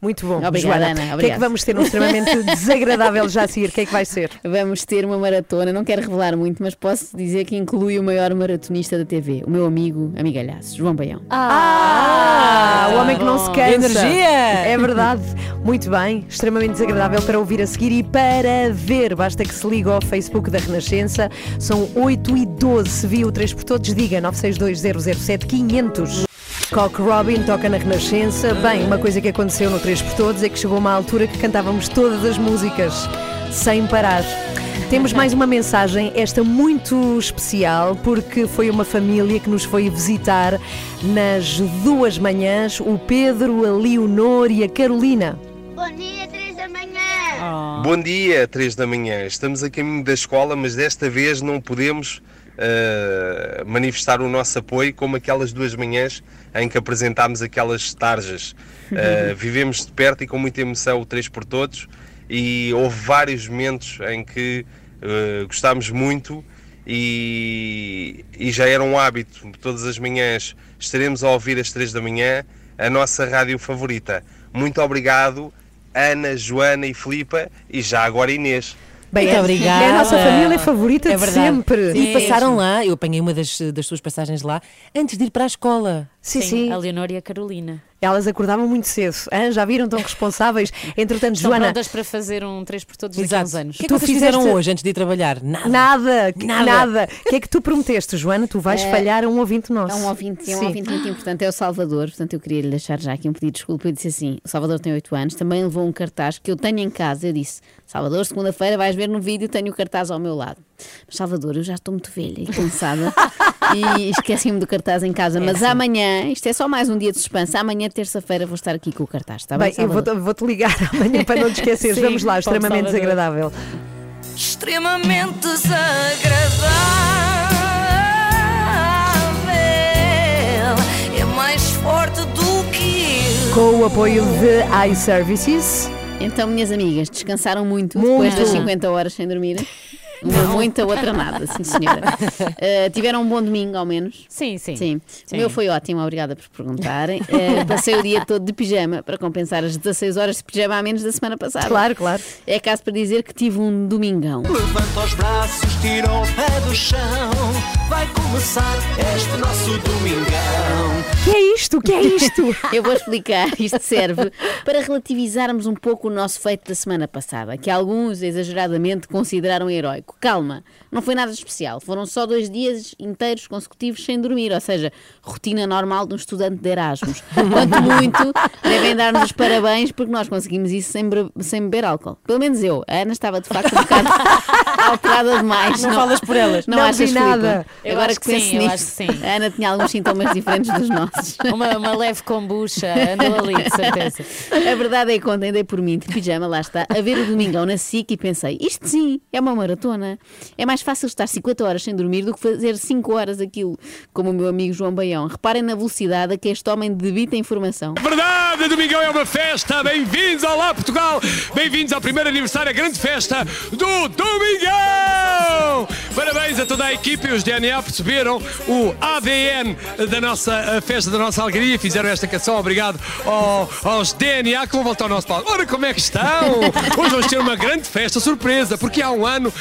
Muito bom. Obrigada, Ana. O que é que vamos ter um extremamente desagradável já a seguir? O que é que vai ser? Vamos ter uma maratona. Não quero revelar muito, mas posso dizer que inclui o maior maratonista da TV, o meu amigo amigalhaço, João Baião. O homem que não se cansa. Energia. É verdade. Muito bem. Extremamente desagradável para ouvir a seguir e para ver. Basta que se ligue ao Facebook da Renascença. São 8h12. Se viu 3 por Todos, diga 962 007 500. Cock Robin toca na Renascença. Bem, uma coisa que aconteceu no 3 por Todos é que chegou uma altura que cantávamos todas as músicas sem parar. Temos mais uma mensagem, esta muito especial, porque foi uma família que nos foi visitar nas 2 manhãs, o Pedro, a Leonor e a Carolina. Bom dia, 3 da manhã. Bom dia, 3 da manhã. Estamos a caminho da escola, mas desta vez não podemos manifestar o nosso apoio como aquelas 2 manhãs em que apresentámos aquelas tarjas. Vivemos de perto e com muita emoção o 3 por Todos e houve vários momentos em que gostámos muito e já era um hábito. Todas as manhãs estaremos a ouvir às 3 da manhã a nossa rádio favorita. Muito obrigado, Ana, Joana e Filipa, e já agora Inês. Bem, muito obrigada. É a nossa família favorita de sempre. Sim. E passaram lá, eu apanhei uma das suas passagens lá, antes de ir para a escola. Sim. A Leonor e a Carolina. Elas acordavam muito cedo. Já viram, tão responsáveis. Entretanto, estão Joana... prontas para fazer um 3 por Todos daqui a uns anos. O que é que vocês fizeram hoje antes de ir trabalhar? Nada. O que é que tu prometeste, Joana? Tu vais falhar a um ouvinte nosso. É um ouvinte muito importante. É o Salvador. Portanto, eu queria lhe deixar já aqui um pedido de desculpa. Eu disse assim, o Salvador tem 8 anos. Também levou um cartaz que eu tenho em casa. Eu disse, Salvador, segunda-feira vais ver no vídeo, tenho o cartaz ao meu lado. Mas, Salvador, eu já estou muito velha e cansada. E esqueci-me do cartaz em casa. Mas amanhã, isto é só mais um dia de suspense. Amanhã, terça-feira, vou estar aqui com o cartaz, está bem? Eu vou-te ligar amanhã para não te esqueceres. Vamos lá, extremamente desagradável. Extremamente desagradável. É mais forte do que eu. Com o apoio de iServices. Então, minhas amigas, descansaram muito depois das 50 horas sem dormir. Uma muita, outra nada, sim senhora. Tiveram um bom domingo, ao menos? Sim. O meu foi ótimo, obrigada por perguntarem. Passei o dia todo de pijama para compensar as 16 horas de pijama a menos da semana passada. Claro. É caso para dizer que tive um domingão. Levanta os braços, tira o pé do chão, vai começar este nosso domingão. Que é isto? Eu vou explicar. Isto serve para relativizarmos um pouco o nosso feito da semana passada, que alguns exageradamente consideraram heroico. Calma, não foi nada especial. Foram só 2 dias inteiros consecutivos sem dormir, ou seja, rotina normal de um estudante de Erasmus. Quanto muito, devem dar-nos os parabéns porque nós conseguimos isso sem beber álcool. Pelo menos eu. A Ana estava de facto um bocado alterada demais. Não falas por elas. Não achas nada. Eu agora acho que penso nisso. A Ana tinha alguns sintomas diferentes dos nossos. Uma leve kombucha andou ali, de certeza. A verdade é que ontem dei por mim de pijama, lá está, a ver o domingão na SIC e pensei, isto sim, é uma maratona. É mais fácil estar 50 horas sem dormir do que fazer 5 horas aquilo, como o meu amigo João Baião. Reparem na velocidade a que este homem debita a informação. Verdade, domingão é uma festa. Bem-vindos ao Lá Portugal. Bem-vindos ao primeiro aniversário, a grande festa do domingão. Parabéns a toda a equipe. Os DNA perceberam o ADN da nossa festa, da nossa alegria. Fizeram esta canção. Obrigado aos DNA que vão voltar ao nosso palco. Ora, como é que estão? Hoje vamos ter uma grande festa, surpresa, porque há um ano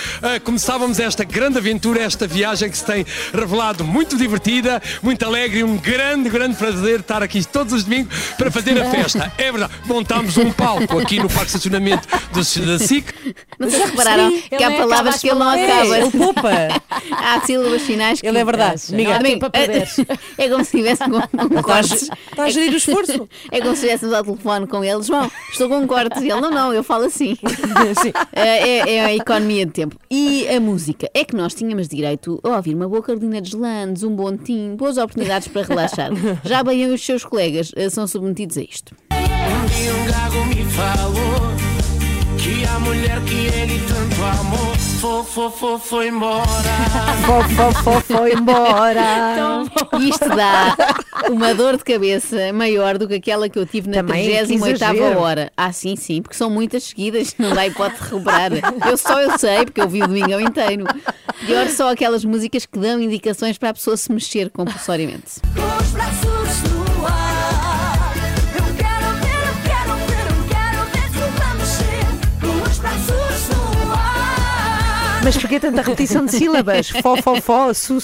começávamos esta grande aventura, esta viagem que se tem revelado muito divertida, muito alegre e um grande, grande prazer estar aqui todos os domingos para fazer a festa. É verdade, montámos um palco aqui no parque de estacionamento da SIC. Não sei se repararam que há palavras que ele não acaba. Ele poupa. Há sílabas finais que... Ele é verdade. Não há tempo a perder. É como se tivesse um corte. Está a gerir o esforço. É como se estivéssemos ao telefone com ele. João, estou com um corte. E ele, não, eu falo assim. Sim. É a economia de tempo. E a música? É que nós tínhamos direito a ouvir uma boa Carolina de Landes, um bom tim, boas oportunidades para relaxar. Já bem eu e os seus colegas são submetidos a isto. Um dia um gago me falou que a mulher que ele tanto amou foi embora. Foi embora. Isto dá uma dor de cabeça maior do que aquela que eu tive na 38ª hora. Ah, sim, porque são muitas seguidas, não dá hipótese de recuperar. Eu sei, porque eu vi o domingão inteiro. E olha só aquelas músicas que dão indicações para a pessoa se mexer compulsoriamente. Mas porquê tanta repetição de sílabas? Fó, su.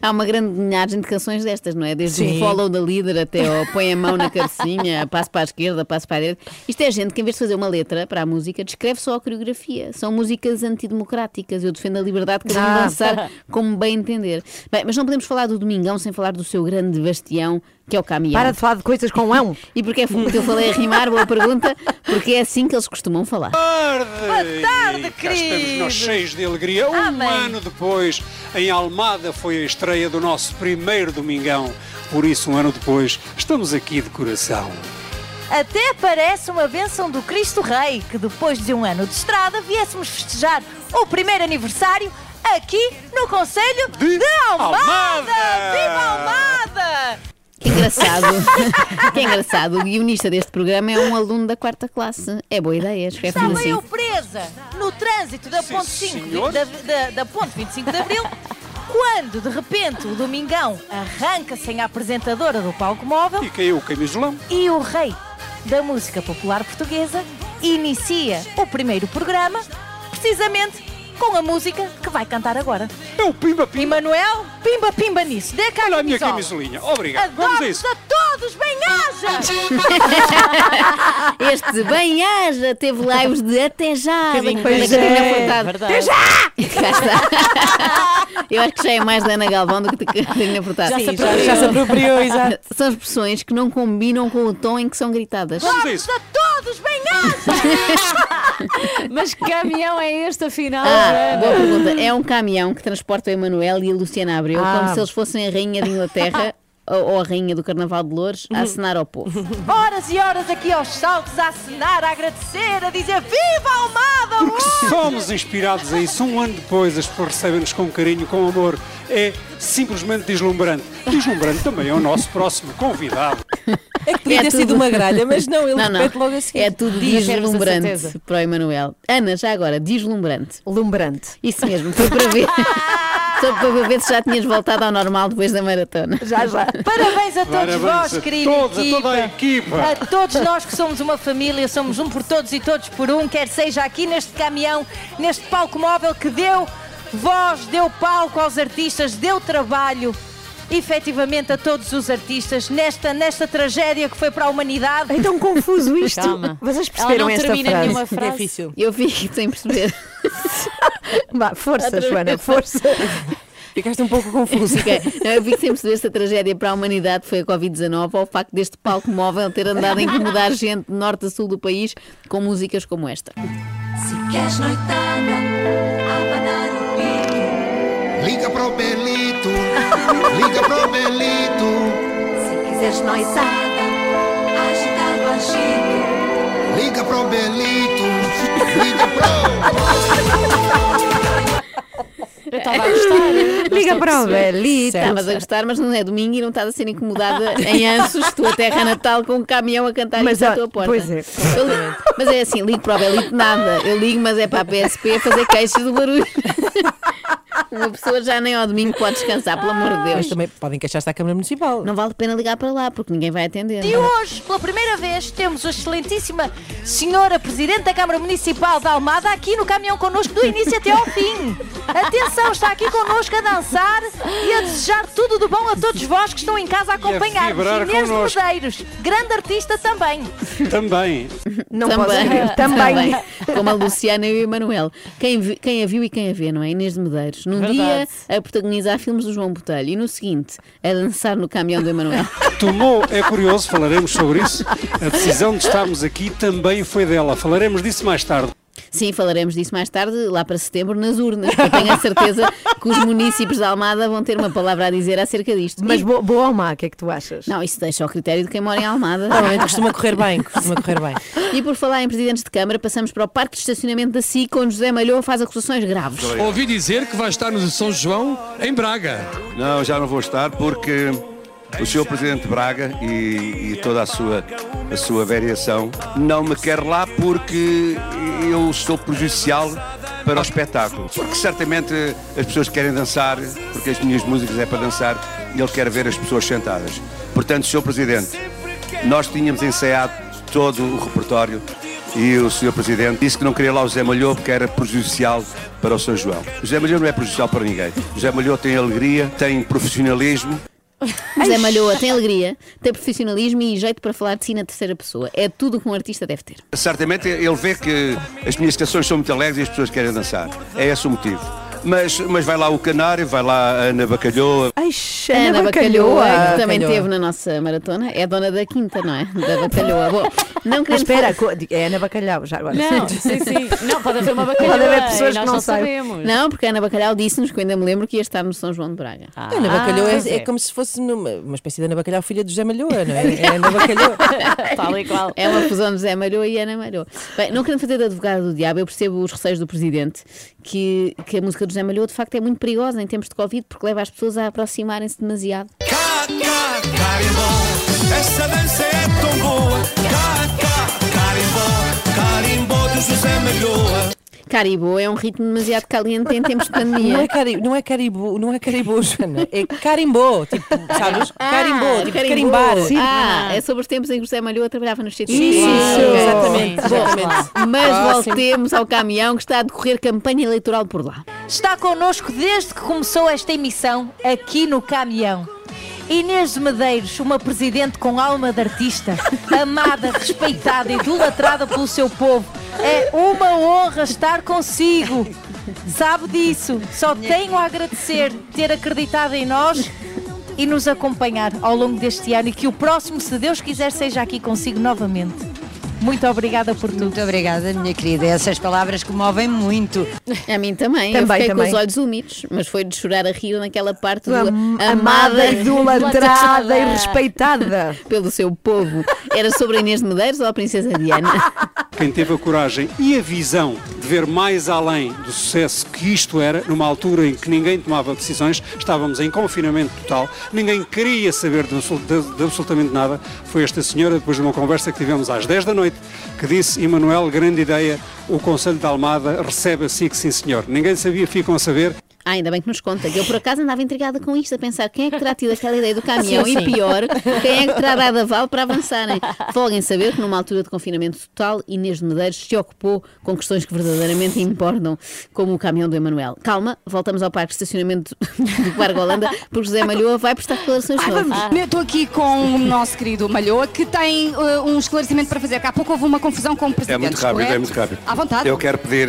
Há uma grande linhagem de canções destas, não é? Desde o follow da líder até o põe a mão na cabecinha, passo para a esquerda, passo para a direita. Isto é gente que, em vez de fazer uma letra para a música, descreve só a coreografia. São músicas antidemocráticas. Eu defendo a liberdade de cada um dançar como bem entender. Bem, mas não podemos falar do domingão sem falar do seu grande bastião, que é o caminhão. Para de falar de coisas com ão. E porque é que eu falei a rimar? Boa pergunta. Porque é assim que eles costumam falar. Boa tarde, querido. Cá estamos nós cheios de alegria. Ano depois, em Almada, foi a estreia do nosso primeiro domingão. Por isso, um ano depois, estamos aqui de coração. Até parece uma bênção do Cristo Rei que depois de um ano de estrada viéssemos festejar o primeiro aniversário aqui no Concelho de Almada. Viva Almada! Que engraçado. O guionista deste programa é um aluno da 4ª classe. É boa ideia, escreve-me assim. Estava eu presa no trânsito da Ponte 25 de Abril, quando de repente o domingão arranca sem a apresentadora do palco móvel e caiu o camisolão. E o rei da música popular portuguesa inicia o primeiro programa precisamente com a música que vai cantar agora. É o Pimba Pimba. E Manuel, Pimba Pimba nisso. Dê cá a minha camisolinha. Obrigado. Vamos a isso. A todos, bem-aja! Este bem-aja teve lives de até já. Até já! Eu acho que já é mais da Ana Galvão do que da Catarina Portado. Já se apropriou, exato. São expressões que não combinam com o tom em que são gritadas. Vamos a isso. A todos, bem-aja! Mas que caminhão é este, afinal? Boa pergunta. É um caminhão que transporta o Emanuel e a Luciana Abreu como se eles fossem a rainha de Inglaterra ou a rainha do Carnaval de Loures a acenar ao povo. Horas e horas aqui aos saltos a acenar, a agradecer, a dizer viva Almada! Porque somos inspirados a isso. Um ano depois as pessoas recebem-nos com carinho, com amor. É simplesmente deslumbrante. Deslumbrante também é o nosso próximo convidado. É que podia ter sido uma gralha, mas não, ele repete logo assim. É tudo deslumbrante para o Emanuel. Ana, já agora, deslumbrante. Lumbrante. Isso mesmo, foi para ver. Só para ver se já tinhas voltado ao normal depois da maratona. Já. Parabéns a todos vós, querida equipa. A toda a equipa. A todos nós que somos uma família, somos um por todos e todos por um, quer seja aqui neste caminhão, neste palco móvel que deu voz, deu palco aos artistas, deu trabalho, efetivamente, a todos os artistas nesta tragédia que foi para a humanidade. É tão confuso isto. Calma. Vocês perceberam esta frase? Ela não termina nenhuma frase. Difícil. Eu fico sem perceber. Bah, força, Joana, força. Ficaste um pouco confuso. Eu vi que sempre se vê esta tragédia para a humanidade foi a Covid-19 ao facto deste palco móvel ter andado a incomodar gente de norte a sul do país com músicas como esta. Se queres noitana, abanar o pico. Liga para o Belito, liga para o Belito. Se quiseres noisada, agita o Agir. Liga para o Belito, liga para o... Eu estava a gostar. Liga para o Belito. Estavas a gostar, mas não é domingo e não estás a ser incomodada em Anços, tua terra natal, com um caminhão a cantar mas à tua porta. Pois é. Mas é assim, ligo para o Belito, nada. Eu ligo, mas é para a PSP fazer queixas do barulho. Uma pessoa já nem ao domingo pode descansar, pelo amor de Deus. Mas também podem queixar-se à Câmara Municipal. Não vale a pena ligar para lá, porque ninguém vai atender. E hoje, pela primeira vez, temos a excelentíssima senhora Presidente da Câmara Municipal da Almada aqui no caminhão connosco, do início até ao fim. Atenção, está aqui connosco a dançar e a desejar tudo de bom a todos vós que estão em casa a acompanhar-nos. Inês de Medeiros, grande artista também. Também. Como a Luciana e o Emanuel. Quem a viu e quem a vê, não é? Inês de Medeiros. Num dia a protagonizar filmes do João Botelho e no seguinte a dançar no caminhão do Emanuel. Tomou, é curioso, falaremos sobre isso. A decisão de estarmos aqui também foi dela. Falaremos disso mais tarde. Sim, falaremos disso mais tarde, lá para setembro, nas urnas. Eu tenho a certeza que os munícipes da Almada vão ter uma palavra a dizer acerca disto. Mas boa ou má, o que é que tu achas? Não, isso deixa ao critério de quem mora em Almada. Normalmente costuma correr bem. E por falar em presidentes de Câmara, passamos para o parque de estacionamento da SIC, onde José Malhou faz acusações graves. Ouvi dizer que vai estar no São João, em Braga. Não, já não vou estar porque o senhor presidente de Braga e toda a sua variação não me quer lá porque eu estou prejudicial para o espetáculo. Porque certamente as pessoas querem dançar, porque as minhas músicas é para dançar, e ele quer ver as pessoas sentadas. Portanto, senhor presidente, nós tínhamos ensaiado todo o repertório e o senhor presidente disse que não queria lá o José Malhou porque era prejudicial para o São João. O José Malhou não é prejudicial para ninguém. O José Malhou tem alegria, tem profissionalismo. José Malhoa tem alegria, tem profissionalismo e jeito para falar de si na terceira pessoa. É tudo o que um artista deve ter. Certamente ele vê que as minhas canções são muito alegres e as pessoas querem dançar. É esse o motivo. Mas vai lá o Canário, vai lá a Ana Bacalhoa. Ana Bacalhoa, que também teve na nossa maratona. É dona da quinta, não é? Da Bacalhoa. Bom, não queremos... Espera, é Ana Bacalhau já agora. Não, sim. Não, pode haver uma Bacalhau. Pode haver pessoas que não sabemos. Não, porque a Ana Bacalhau disse-nos, que eu ainda me lembro, que ia estar no São João de Braga. Ana Bacalhau é como se fosse uma espécie de Ana Bacalhau, filha de José Malhoa, não é? É Ana Bacalhau. Tal e qual. É uma fusão de José Malhoa e Ana Malhoa. Bem, não querendo fazer de advogado do diabo, eu percebo os receios do Presidente, que a música do José Malhoa de facto é muito perigosa em tempos de Covid, porque leva as pessoas a aproximarem-se demasiado. Carimbó, essa dança é tão boa. Carimbó do José Malhoa. Caribou é um ritmo demasiado caliente em tempos de pandemia. Não é caribou, Joana. É carimbou, tipo, sabes? Carimbou, tipo carimbou. Carimbar. Sim. É sobre os tempos em que José Malhoa trabalhava nos sítios. Isso. Okay. Exatamente. Bom, mas voltemos ao caminhão que está a decorrer campanha eleitoral por lá. Está connosco desde que começou esta emissão, aqui no caminhão, Inês de Medeiros, uma presidente com alma de artista, amada, respeitada, idolatrada pelo seu povo. É uma honra estar consigo. Sabe disso. Só tenho a agradecer ter acreditado em nós e nos acompanhar ao longo deste ano e que o próximo, se Deus quiser, seja aqui consigo novamente. Muito obrigada por tudo. Muito obrigada, minha querida. Essas palavras comovem muito. A mim também. Eu fiquei com os olhos úmidos, mas foi de chorar a rir naquela parte do amada, idolatrada e respeitada pelo seu povo. Era sobre a Inês de Medeiros ou a Princesa Diana? Quem teve a coragem e a visão de ver mais além do sucesso que isto era, numa altura em que ninguém tomava decisões, estávamos em confinamento total, ninguém queria saber de absolutamente nada, foi esta senhora, depois de uma conversa que tivemos às 10 da noite, que disse: Emanuel, grande ideia, o Conselho de Almada recebe a SIC, sim senhor. Ninguém sabia, ficam a saber. Ah, ainda bem que nos conta. Eu, por acaso, andava intrigada com isto, a pensar quem é que terá tido aquela ideia do caminhão e, pior, quem é que terá dado aval para avançarem. Folguem saber que, numa altura de confinamento total, Inês de Medeiros se ocupou com questões que verdadeiramente importam, como o caminhão do Emanuel. Calma, voltamos ao parque de estacionamento do Parque Holanda, porque José Malhoa vai prestar declarações novas. Eu estou aqui com o nosso querido Malhoa, que tem um esclarecimento para fazer. Há pouco houve uma confusão com o Presidente. É muito rápido, correto? É muito rápido. À vontade. Eu quero pedir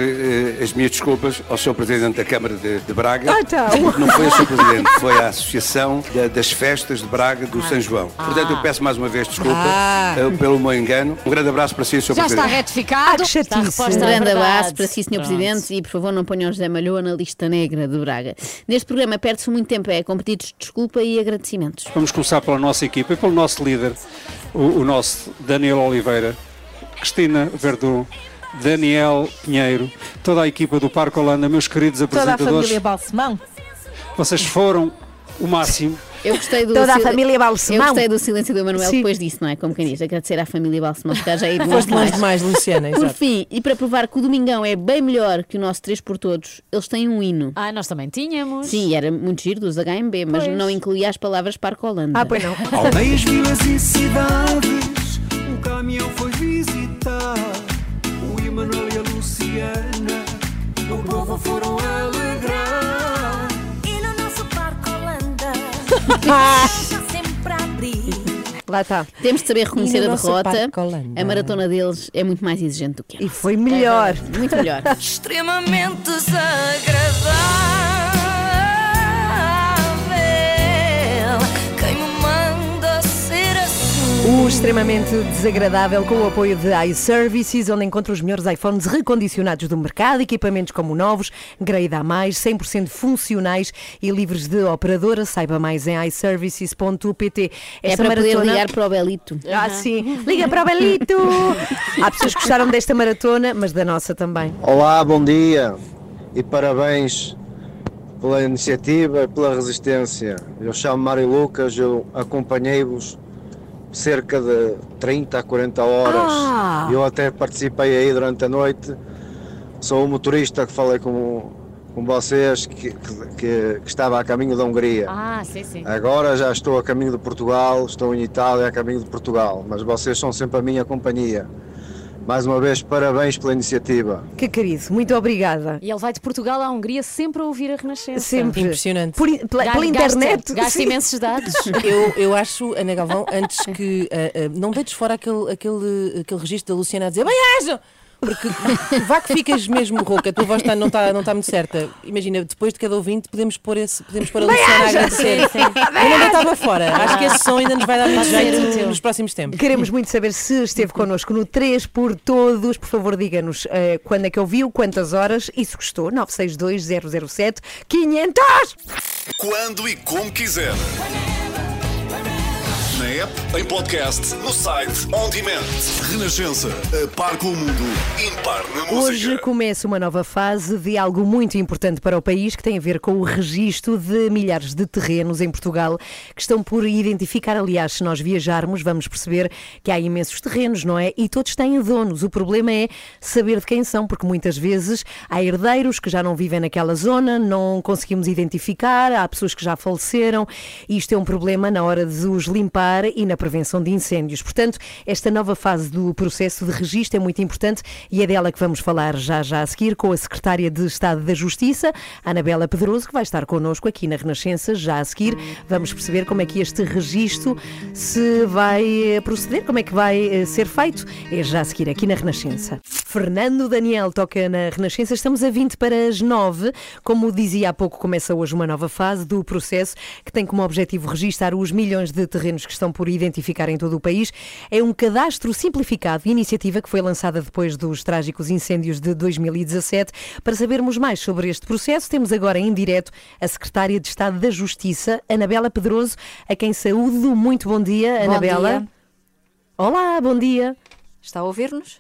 as minhas desculpas ao Sr. Presidente da Câmara de Braga. Não foi o Sr. Presidente, foi a Associação das Festas de Braga do São João. Portanto, eu peço mais uma vez desculpa pelo meu engano. Um grande abraço para si, Sr. Presidente. Já está retificado. Um grande abraço para si, Sr. Presidente, e por favor não ponham José Malhoa na lista negra de Braga. Neste programa perde-se muito tempo, é com pedidos de desculpa e agradecimentos. Vamos começar pela nossa equipa e pelo nosso líder, o nosso Daniel Oliveira, Cristina Verdun, Daniel Pinheiro, toda a equipa do Parque Holanda, meus queridos apresentadores. Toda a família Balsemão. Vocês foram o máximo. Eu gostei do toda a família Balsemão. Eu gostei do silêncio do Manuel depois disso, não é? Como quem diz, agradecer à família Balsemão, ficar já aí de longe demais, Luciana. Por fim, e para provar que o Domingão é bem melhor que o nosso 3 por Todos, eles têm um hino. Ah, nós também tínhamos. Sim, era muito giro dos HMB, mas não incluía as palavras Parque Holanda. Ah, pois não. Aldeias, vilas e cidades, o caminhão foi visitar. Manuel e a Luciana, o povo foram alegrar. E no nosso Parque Holanda, sempre a abrir. Lá está. Temos de saber reconhecer a derrota. A maratona deles é muito mais exigente do que a nossa. E foi melhor. É, muito melhor. Extremamente desagradável. O extremamente desagradável com o apoio de iServices, onde encontra os melhores iPhones recondicionados do mercado, equipamentos como novos, grade A+, 100% funcionais e livres de operadora. Saiba mais em iServices.pt. É para maratona... poder ligar para o Belito. Ah, sim. Liga para o Belito! Há pessoas que gostaram desta maratona, mas da nossa também. Olá, bom dia e parabéns pela iniciativa e pela resistência. Eu chamo Mário Lucas, eu acompanhei-vos cerca de 30 a 40 horas. Eu até participei aí durante a noite. Sou um motorista que falei com vocês que estava a caminho da Hungria. Sim, sim. Agora já estou a caminho de Portugal, estou em Itália a caminho de Portugal, mas vocês são sempre a minha companhia. Mais uma vez, parabéns pela iniciativa. Que querido, muito obrigada. E ele vai de Portugal à Hungria sempre a ouvir a Renascença. Sempre. Impressionante. Pela internet. Gasta imensos dados. Eu acho, Ana Galvão, antes que... não deites fora aquele registro da Luciana a dizer bem-ajo! Porque vá que ficas mesmo rouca, a tua voz não está muito certa. Imagina, depois de cada ouvinte podemos pôr a Luciana a agradecer. Sim. Eu não estava fora. Acho que esse som ainda nos vai dar muito jeito nos próximos tempos. Queremos muito saber se esteve connosco no 3 por Todos. Por favor, diga-nos quando é que ouviu, quantas horas e se gostou. 962-007-500. Quando e como quiser. Na app, em podcast, no site, on demand. Renascença, a par com o mundo, impar na música. Hoje começa uma nova fase de algo muito importante para o país, que tem a ver com o registro de milhares de terrenos em Portugal que estão por identificar. Aliás, se nós viajarmos, vamos perceber que há imensos terrenos, não é? E todos têm donos. O problema é saber de quem são, porque muitas vezes há herdeiros que já não vivem naquela zona, não conseguimos identificar, há pessoas que já faleceram, e isto é um problema na hora de os limpar e na prevenção de incêndios. Portanto, esta nova fase do processo de registro é muito importante e é dela que vamos falar já a seguir com a Secretária de Estado da Justiça, Ana Bela Pedroso, que vai estar connosco aqui na Renascença já a seguir. Vamos perceber como é que este registro se vai proceder, como é que vai ser feito. É já a seguir aqui na Renascença. Fernando Daniel toca na Renascença. Estamos a 20 para as 9. Como dizia há pouco, começa hoje uma nova fase do processo que tem como objetivo registar os milhões de terrenos que estão por identificar em todo o país. É um cadastro simplificado, iniciativa que foi lançada depois dos trágicos incêndios de 2017. Para sabermos mais sobre este processo, temos agora em direto a Secretária de Estado da Justiça, Ana Bela Pedroso, a quem saúdo. Muito bom dia, Ana Bela. Bom dia. Olá, bom dia. Está a ouvir-nos?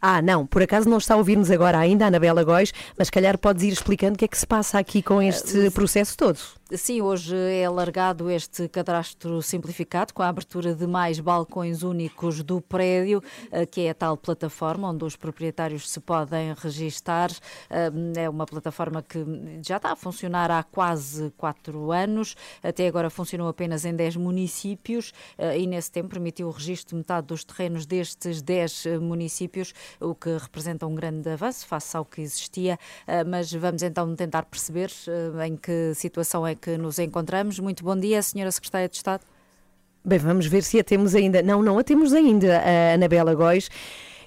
Ah, não, por acaso não está a ouvir-nos agora ainda, Ana Bela Góis, mas se calhar podes ir explicando o que é que se passa aqui com este processo todo. Sim, hoje é alargado este cadastro simplificado com a abertura de mais balcões únicos do prédio, que é a tal plataforma onde os proprietários se podem registar. É uma plataforma que já está a funcionar há quase 4 anos. Até agora funcionou apenas em 10 municípios e nesse tempo permitiu o registro de metade dos terrenos destes 10 municípios, o que representa um grande avanço face ao que existia. Mas vamos então tentar perceber em que situação é que nos encontramos. Muito bom dia, Sra. Secretária de Estado. Bem, vamos ver se a temos ainda. Não a temos ainda, a Ana Bela Góis.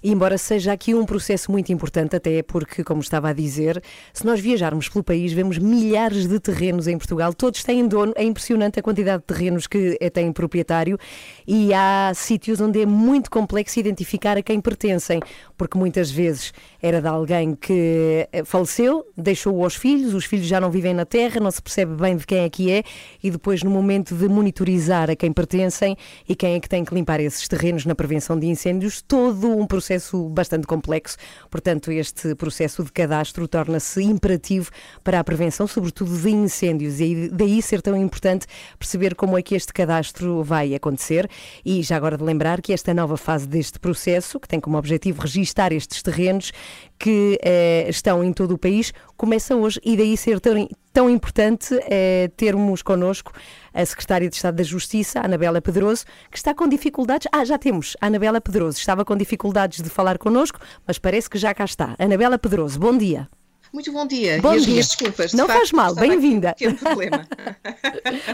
E embora seja aqui um processo muito importante, até porque, como estava a dizer, se nós viajarmos pelo país, vemos milhares de terrenos em Portugal, todos têm dono, é impressionante a quantidade de terrenos que têm proprietário e há sítios onde é muito complexo identificar a quem pertencem, porque muitas vezes era de alguém que faleceu, deixou-o aos filhos, os filhos já não vivem na terra, não se percebe bem de quem é que é e depois no momento de monitorizar a quem pertencem e quem é que tem que limpar esses terrenos na prevenção de incêndios, todo um processo bastante complexo. Portanto, este processo de cadastro torna-se imperativo para a prevenção, sobretudo de incêndios, e daí ser tão importante perceber como é que este cadastro vai acontecer. E já agora de lembrar que esta nova fase deste processo, que tem como objetivo registar estes terrenos que estão em todo o país, começa hoje e daí ser tão importante termos connosco a Secretária de Estado da Justiça, Ana Bela Pedroso, que está com dificuldades. Ah, já temos. Ana Bela Pedroso estava com dificuldades de falar connosco, mas parece que já cá está. Ana Bela Pedroso, bom dia. Muito bom dia. Bom dia. Minhas desculpas. Não faz mal, bem-vinda. Não tem problema.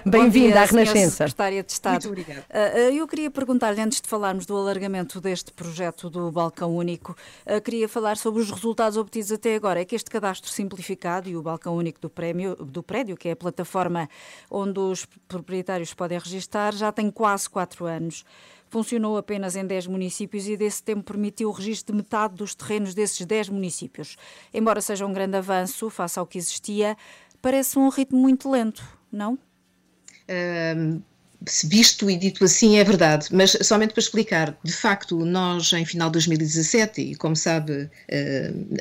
Bem-vinda à Renascença. Secretária de Estado. Muito obrigada. Eu queria perguntar-lhe, antes de falarmos do alargamento deste projeto do Balcão Único, queria falar sobre os resultados obtidos até agora. É que este cadastro simplificado e o Balcão Único do prédio, que é a plataforma onde os proprietários podem registar, já tem quase 4 anos. Funcionou apenas em 10 municípios e desse tempo permitiu o registro de metade dos terrenos desses 10 municípios. Embora seja um grande avanço face ao que existia, parece um ritmo muito lento, não? Visto e dito assim é verdade, mas somente para explicar, de facto nós em final de 2017 e como sabe,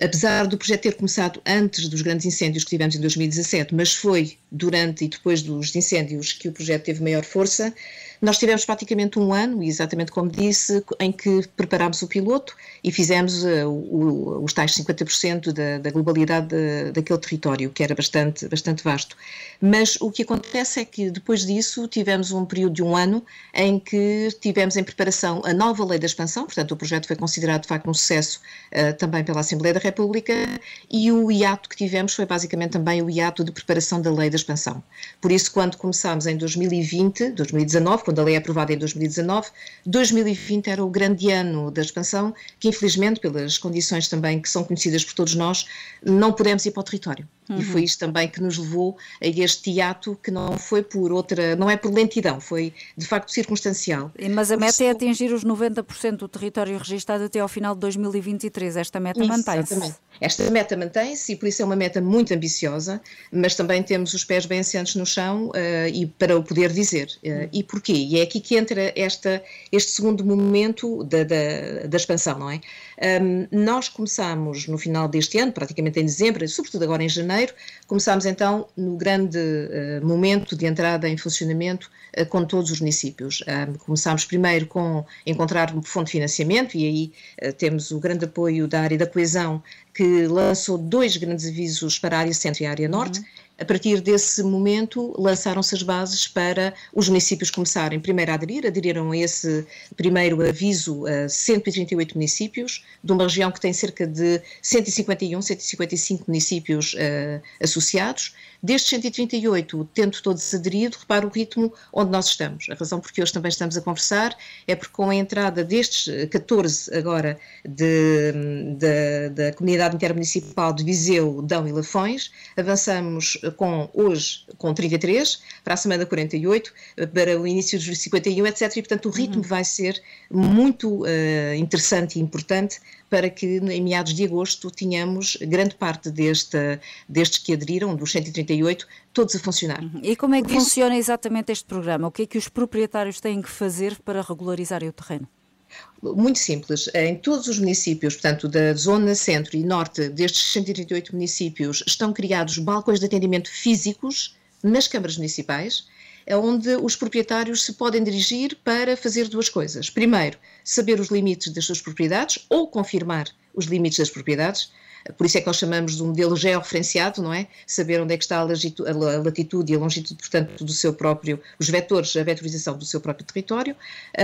apesar do projeto ter começado antes dos grandes incêndios que tivemos em 2017, mas foi durante e depois dos incêndios que o projeto teve maior força, nós tivemos praticamente 1 ano, exatamente como disse, em que preparámos o piloto e fizemos os tais 50% da globalidade daquele território, que era bastante vasto. Mas o que acontece é que depois disso tivemos um período de 1 ano em que tivemos em preparação a nova lei da expansão, portanto o projeto foi considerado de facto um sucesso também pela Assembleia da República e o hiato que tivemos foi basicamente também o hiato de preparação da lei da expansão. Por isso quando começámos em 2019, quando a lei é aprovada em 2019, 2020 era o grande ano da expansão, que infelizmente, pelas condições também que são conhecidas por todos nós, não pudemos ir para o território. Uhum. E foi isto também que nos levou a este hiato, que não foi por outra, não é por lentidão, foi de facto circunstancial. Mas a meta é atingir os 90% do território registado até ao final de 2023, esta meta mantém-se. Esta meta mantém-se e por isso é uma meta muito ambiciosa, mas também temos os pés bem assentes no chão e para o poder dizer. E porquê? E é aqui que entra este segundo momento da expansão, não é? Nós começámos no final deste ano, praticamente em dezembro, sobretudo agora em janeiro, começámos então no grande momento de entrada em funcionamento com todos os municípios. Começámos primeiro com encontrar um fundo de financiamento e aí temos o grande apoio da área da coesão, que lançou 2 grandes avisos para a área centro e a área norte. Uhum. A partir desse momento lançaram-se as bases para os municípios começarem primeiro a aderir, aderiram a esse primeiro aviso a 138 municípios, de uma região que tem cerca de 155 municípios associados. Destes 138, tendo todos aderido, repara o ritmo onde nós estamos. A razão porque hoje também estamos a conversar é porque com a entrada destes 14 agora da Comunidade Intermunicipal de Viseu, Dão e Lafões, avançamos hoje com 33, para a semana 48, para o início dos 51, etc. E portanto o ritmo vai ser muito interessante e importante para que em meados de agosto tenhamos grande parte destes que aderiram, dos 138, todos a funcionar. E como é que funciona exatamente este programa? O que é que os proprietários têm que fazer para regularizar o terreno? Muito simples, em todos os municípios, portanto da zona centro e norte destes 138 municípios, estão criados balcões de atendimento físicos nas câmaras municipais, onde os proprietários se podem dirigir para fazer duas coisas. Primeiro, saber os limites das suas propriedades ou confirmar os limites das propriedades. Por isso é que nós chamamos de um modelo georreferenciado, não é? Saber onde é que está a latitude e a longitude, portanto, do seu próprio, os vetores, a vetorização do seu próprio território,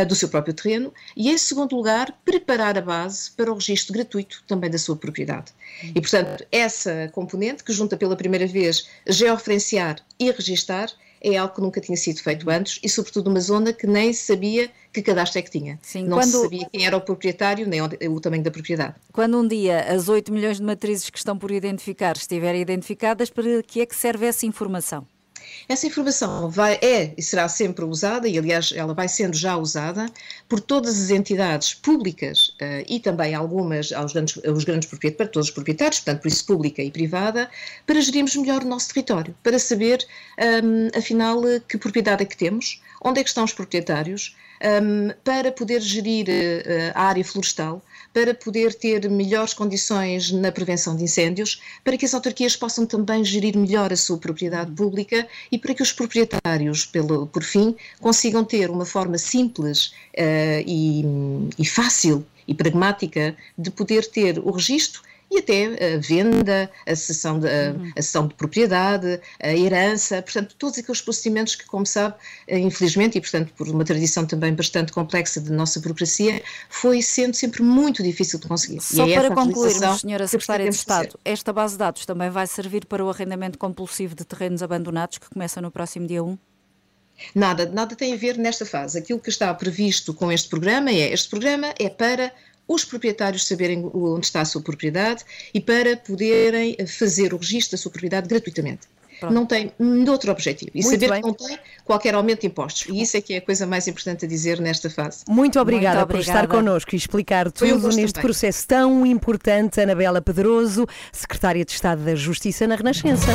do seu próprio terreno. E, em segundo lugar, preparar a base para o registro gratuito também da sua propriedade. E, portanto, essa componente que junta pela primeira vez georreferenciar e registar é algo que nunca tinha sido feito antes e, sobretudo, numa zona que nem sabia que cadastro é que tinha. Sim, não se sabia quem era o proprietário, nem o tamanho da propriedade. Quando um dia as 8 milhões de matrizes que estão por identificar estiverem identificadas, para que é que serve essa informação? Essa informação é e será sempre usada, e aliás ela vai sendo já usada, por todas as entidades públicas e também algumas aos grandes proprietários, para todos os proprietários, portanto por isso pública e privada, para gerirmos melhor o nosso território, para saber afinal que propriedade é que temos, onde é que estão os proprietários, para poder gerir a área florestal, para poder ter melhores condições na prevenção de incêndios, para que as autarquias possam também gerir melhor a sua propriedade pública e para que os proprietários, por fim, consigam ter uma forma simples e fácil e pragmática de poder ter o registro e até a venda, a cessão de propriedade, a herança, portanto, todos aqueles procedimentos que, como sabe, infelizmente, e portanto por uma tradição também bastante complexa de nossa burocracia, foi sendo sempre muito difícil de conseguir. Só e para concluirmos, Sra. Secretária de Estado, esta base de dados também vai servir para o arrendamento compulsivo de terrenos abandonados que começa no próximo dia 1? Nada tem a ver nesta fase. Aquilo que está previsto com este programa é para os proprietários saberem onde está a sua propriedade e para poderem fazer o registro da sua propriedade gratuitamente. Pronto. Não tem outro objetivo. E muito saber bem. Que não tem qualquer aumento de impostos. E isso é que é a coisa mais importante a dizer nesta fase. Muito obrigada por estar connosco e explicar tudo neste processo tão importante. Ana Bela Pedroso, Secretária de Estado da Justiça na Renascença.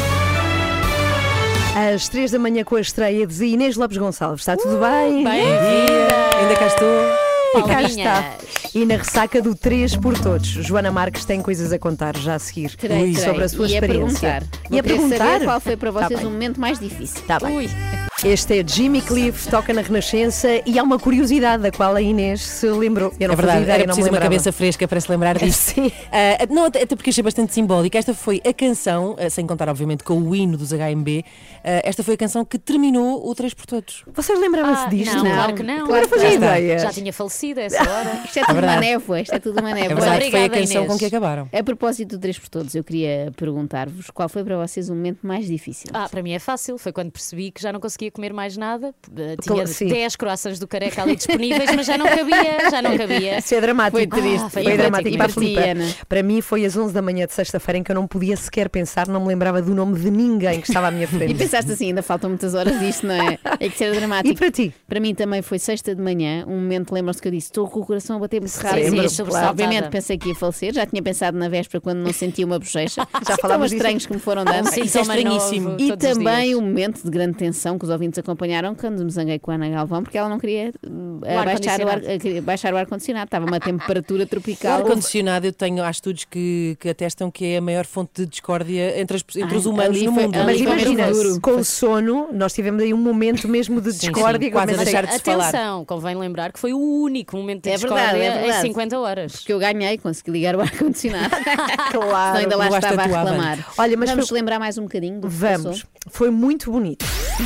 Às 3 da manhã com a estreia de Inês Lopes Gonçalves. Está tudo bem? Bem-vinda! Ainda cá estou. E cá está. E na ressaca do 3 por todos, Joana Marques tem coisas a contar já a seguir. Terei. Sobre a sua experiência. E a perguntar qual foi para vocês o momento mais difícil. Está bem. Ui. Este é Jimmy Cliff, toca na Renascença, e há uma curiosidade da qual a Inês se lembrou. Eu não fazia ideia, não me lembrava. Uma cabeça fresca para se lembrar disso. Sim. Não, até porque achei bastante simbólica. Esta foi a canção, sem contar obviamente com o hino dos HMB, esta foi a canção que terminou o 3 por todos. Vocês lembravam-se disto? Não, claro que não. Claro, fazia ideia. Já tinha falecido a essa hora. Isto é tudo uma névoa, isto é tudo uma névoa. Obrigada, foi a canção, Inês, com que acabaram. A propósito do 3 por todos, eu queria perguntar-vos qual foi para vocês o momento mais difícil. Para mim é fácil, foi quando percebi que já não conseguia comer mais nada, tinha 10 croissants do Careca ali disponíveis, mas já não cabia. Isso é dramático. Foi dramático. Para mim foi às 11 da manhã de sexta-feira, em que eu não podia sequer pensar, não me lembrava do nome de ninguém que estava à minha frente. E pensaste assim, ainda faltam muitas horas disto, não é? É que isso era dramático. E para ti? Para mim também foi sexta de manhã, um momento, lembram-se que eu disse, estou com o coração a bater-me cerrado. Obviamente pensei que ia falecer, já tinha pensado na véspera quando não sentia uma bochecha. Já falavas estranhos que me foram dando. Isso é estranhíssimo. E também o momento de grande tensão que os ouvintes acompanharam quando me zanguei com a Ana Galvão, porque ela não queria baixar o ar-condicionado. Estava uma temperatura tropical. O ar-condicionado, há estudos que atestam que é a maior fonte de discórdia entre os humanos no mundo. Mas imagina, com o sono, nós tivemos aí um momento mesmo de discórdia. Quase a deixar de se falar. Atenção, convém lembrar que foi o único momento de discórdia em 50 horas. Porque eu ganhei, consegui ligar o ar-condicionado. Claro. Ainda lá estava a reclamar. Olha, mas vamos lembrar mais um bocadinho do que passou. Foi muito bonito.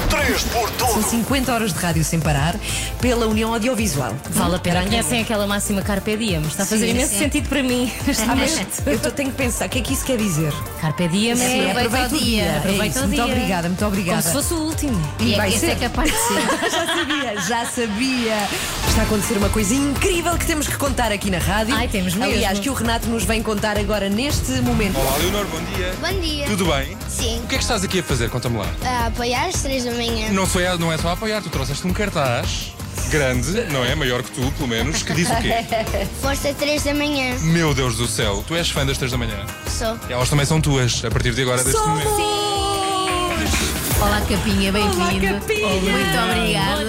3 por todos. São 50 horas de rádio sem parar pela União Audiovisual. Vale a pena. Conhecem aquela máxima Carpe Diem? Está a fazer imenso sentido para mim. Eu tenho que pensar, o que é que isso quer dizer? Carpe Diem é aproveita o dia. Muito obrigada, muito obrigada. Como se fosse o último. E vai ser. É capaz de ser. Já sabia. Está a acontecer uma coisa incrível que temos que contar aqui na rádio. Ai, temos mesmo. Aliás, que o Renato nos vem contar agora neste momento. Olá, Leonor, bom dia. Bom dia. Tudo bem? Sim. O que é que estás aqui a fazer? Conta-me lá. A apoiar as 3 da manhã. Não é só a apoiar, tu trouxeste um cartaz grande, não é? Maior que tu, pelo menos, que diz o quê? Força 3 da manhã. Meu Deus do céu, tu és fã das 3 da manhã? Sou. E elas também são tuas, a partir de agora, deste momento. Sim. Olá, Capinha, bem-vindo. Muito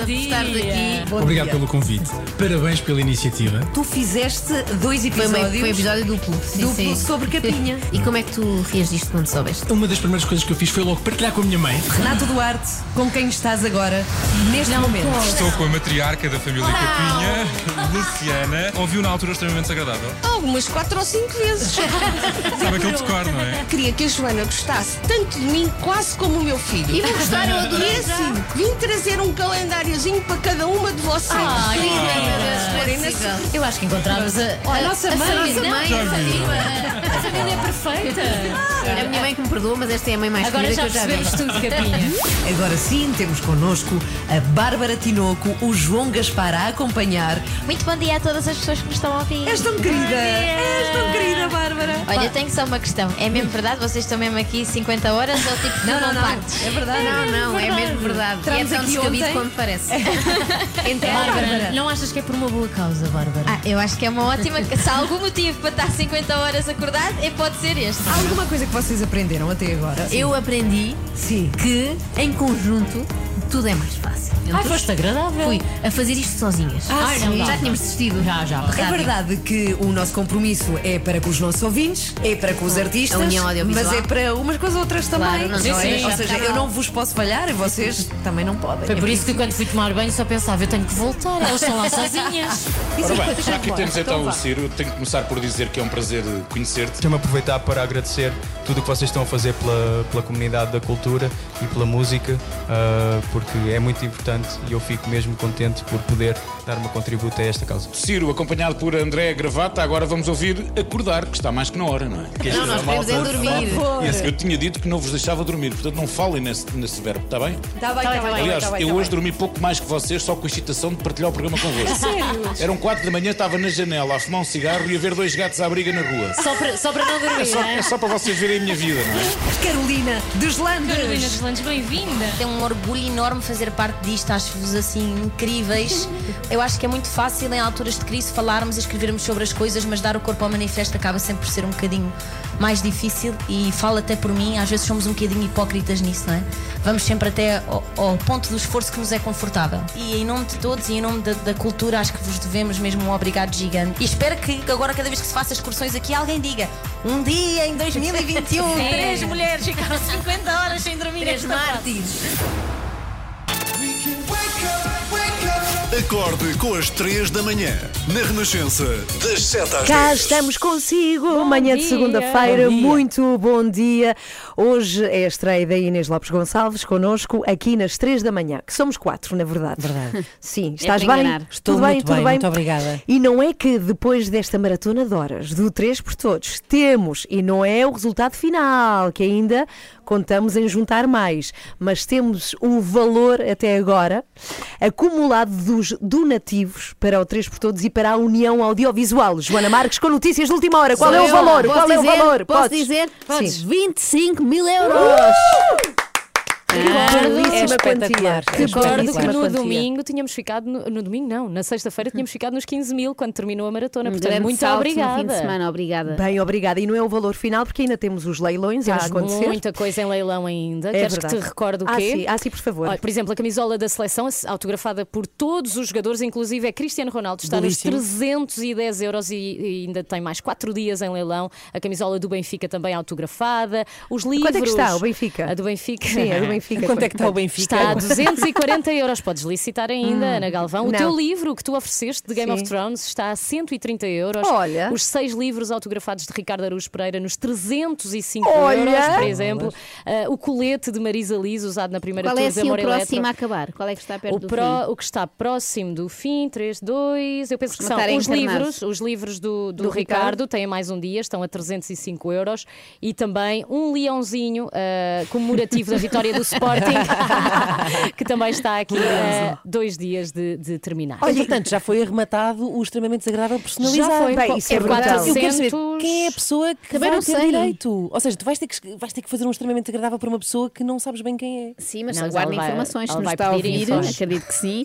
obrigada por estar aqui. Obrigado pelo convite. Parabéns pela iniciativa. Tu fizeste 2 episódios. Foi um episódio duplo. Duplo sobre Capinha. E como é que tu reagiste quando soubeste? Uma das primeiras coisas que eu fiz foi logo partilhar com a minha mãe. Renato Duarte, com quem estás agora, neste momento? Estou com a matriarca da família Capinha, Luciana. Ouviu na altura extremamente desagradável? Algumas 4 ou 5 vezes. Sabe aquele decor, não é? Queria que a Joana gostasse tanto de mim, quase como o meu filho. E vou gostar, eu adorei. Vim trazer um calendáriozinho para cada uma de vocês. Eu acho que encontramos a nossa mãe. A família é perfeita. É a minha mãe que me perdoa, mas esta é a mãe mais querida que eu já vi. Agora já percebemos tudo, Capinha. Agora sim, temos connosco a Bárbara Tinoco, o João Gaspar a acompanhar. Muito bom dia a todas as pessoas que nos estão a ouvir. És tão querida. És tão querida, Bárbara. Olha, tenho só uma questão. É mesmo verdade? Vocês estão mesmo aqui 50 horas ou tipo... Não, é verdade. Não, é mesmo verdade. E é tão descabido como parece. Então, Bárbara, não achas que é por uma boa causa, Bárbara? Eu acho que é uma ótima... Se há algum motivo para estar 50 horas acordado, pode ser este. Há alguma coisa que vocês aprenderam até agora? Sim. Eu aprendi que, em conjunto, tudo é mais fácil. Foste agradável. Fui a fazer isto sozinhas. Já tínhamos desistido. Já. É verdade que o nosso compromisso é para com os nossos ouvintes, é para com os artistas, a União Audiovisual, mas é para umas com as outras também. Ou seja, eu não vos posso falhar e vocês também não podem. Foi por isso que quando fui tomar banho só pensava, eu tenho que voltar, elas estão lá sozinhas. Ora bem, já que temos então o Ciro, eu tenho que começar por dizer que é um prazer conhecer-te. Deixa-me aproveitar para agradecer tudo o que vocês estão a fazer pela comunidade da cultura e pela música, porque é muito importante. E eu fico mesmo contente por poder dar uma contributo a esta causa. Ciro, acompanhado por André Gravata, agora vamos ouvir Acordar, que está mais que na hora, não é? Não, nós podemos dormir. Eu tinha dito que não vos deixava dormir, portanto não falem nesse verbo, está bem? Está bem. Aliás, eu hoje dormi pouco mais que vocês, só com a excitação de partilhar o programa convosco. Sério? Eram 4 da manhã, estava na janela a fumar um cigarro e a ver 2 gatos à briga na rua. Só para não dormir, é só para vocês verem a minha vida, não é? Carolina dos Landes. Carolina dos Landes, bem-vinda. Tem um orgulho enorme fazer parte disto. Acho-vos assim incríveis. Eu acho que é muito fácil em alturas de crise falarmos e escrevermos sobre as coisas, mas dar o corpo ao manifesto acaba sempre por ser um bocadinho mais difícil, e falo até por mim, às vezes somos um bocadinho hipócritas nisso, não é? Vamos sempre até ao ponto do esforço que nos é confortável. E em nome de todos e em nome da cultura, acho que vos devemos mesmo um obrigado gigante. E espero que agora, cada vez que se faça excursões aqui, alguém diga: um dia em 2021 3 mulheres ficaram 50 horas sem dormir, 3 mártires. Acorde com as 3 da manhã, na Renascença, das 7 às 10. Cá estamos consigo, manhã de segunda-feira, muito bom dia. Hoje é a estreia da Inês Lopes Gonçalves, connosco, aqui nas 3 da manhã, que somos 4, na verdade. Sim, estás bem? Estou tudo muito bem, muito obrigada. E não é que depois desta maratona de horas, do 3 por todos, temos, e não é o resultado final, que ainda contamos em juntar mais, mas temos um valor até agora acumulado dos donativos para o 3 por Todos e para a União Audiovisual. Joana Marques, com notícias de última hora. Qual é o valor? Posso dizer? Podes. 25.000 euros. Recordo que no domingo tínhamos ficado, no domingo não, na sexta-feira tínhamos ficado nos 15.000 quando terminou a maratona. Portanto, muito obrigada. No fim de semana, obrigada. Bem, obrigada. E não é o valor final, porque ainda temos os leilões a acontecer. Muita coisa em leilão ainda. Queres que te recorde o quê? Sim, por favor. Olha, por exemplo, a camisola da seleção, autografada por todos os jogadores, inclusive é Cristiano Ronaldo, está nos 310 euros, e ainda tem mais 4 dias em leilão. A camisola do Benfica também autografada. Os livros. Quanto é que está o Benfica? A do Benfica. Sim, a do Benfica. Quanto é que está o Benfica? Está a 240 euros. Podes licitar ainda, Ana Galvão. O teu livro que tu ofereceste de Game of Thrones está a 130 euros. Olha. Os 6 livros autografados de Ricardo Araújo Pereira nos 305 euros, por exemplo. O colete de Marisa Liz, usado na primeira tour da Amor Eletro. Qual é o próximo a acabar? Qual é que está perto do fim? O que está próximo do fim, 3, 2... Eu penso que são os livros do Ricardo. Têm mais um dia, estão a 305 euros. E também um leãozinho comemorativo da vitória do Sporting, que também está aqui a 2 dias de terminar. Olha, portanto, já foi arrematado o extremamente desagradável personalizado. Já foi. Bem, isso é verdade. Eu quero saber quem é a pessoa que também vai ter direito. Ou seja, tu vais ter que fazer um extremamente desagradável para uma pessoa que não sabes bem quem é. Sim, mas aguarda informações. Se nos está a ouvir, acredito que sim,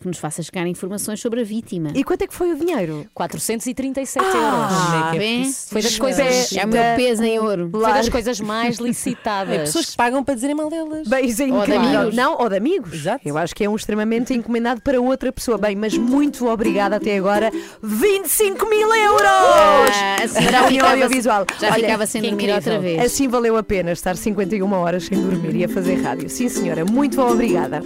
que nos faça chegar informações sobre a vítima. E quanto é que foi o dinheiro? 437 euros. Foi das coisas... É o meu peso em ouro. Foi das coisas mais licitadas. É pessoas que pagam para dizerem mal delas. pessoas. Beijinho ou de amigos. Não, ou de amigos. Exato. Eu acho que é um extremamente encomendado para outra pessoa. Bem, mas muito obrigada até agora. 25.000 euros! A União Audiovisual. Já olha, ficava sem dormir outra vez. Assim valeu a pena estar 51 horas sem dormir e a fazer rádio. Sim, senhora, muito obrigada.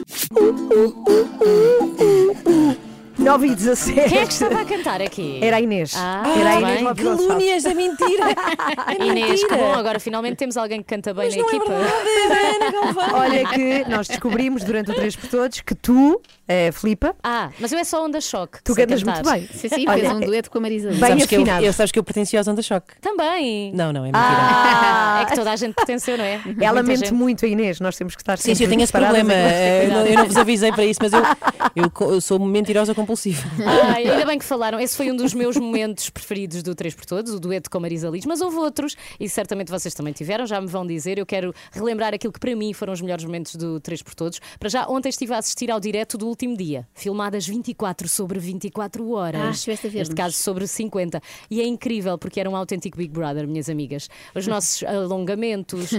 9h17. Quem é que estava a cantar aqui? Era a Inês. Era a Inês Lopes Gonçalves. Calúnias da mentira. Inês, que bom, agora finalmente temos alguém que canta bem. Mas na equipa. É. Olha que nós descobrimos durante o 3x Todos que tu, Filipa. Mas eu é só Onda Choque. Tu cantas muito bem. Sim, sim, fez um dueto com a Marisa. Bem afinado. Eu sabes que eu pertenci aos Onda Choque. Também. Não, é mentira. É que toda a gente pertenceu, não é? Ela mente muito, a Inês. Nós temos que estar sempre. Sim, eu tenho esse problema. Eu não vos avisei para isso, mas eu sou mentirosa com compulsivo. Ainda bem que falaram. Esse foi um dos meus momentos preferidos do 3x Todos, o dueto com Marisa Liz, mas houve outros e certamente vocês também tiveram, já me vão dizer. Eu quero relembrar aquilo que para mim foram os melhores momentos do 3x Todos. Para já, ontem estive a assistir ao direto do último dia, filmadas 24/24 horas. Neste caso sobre 50. E é incrível porque era um autêntico Big Brother, minhas amigas. Os nossos alongamentos,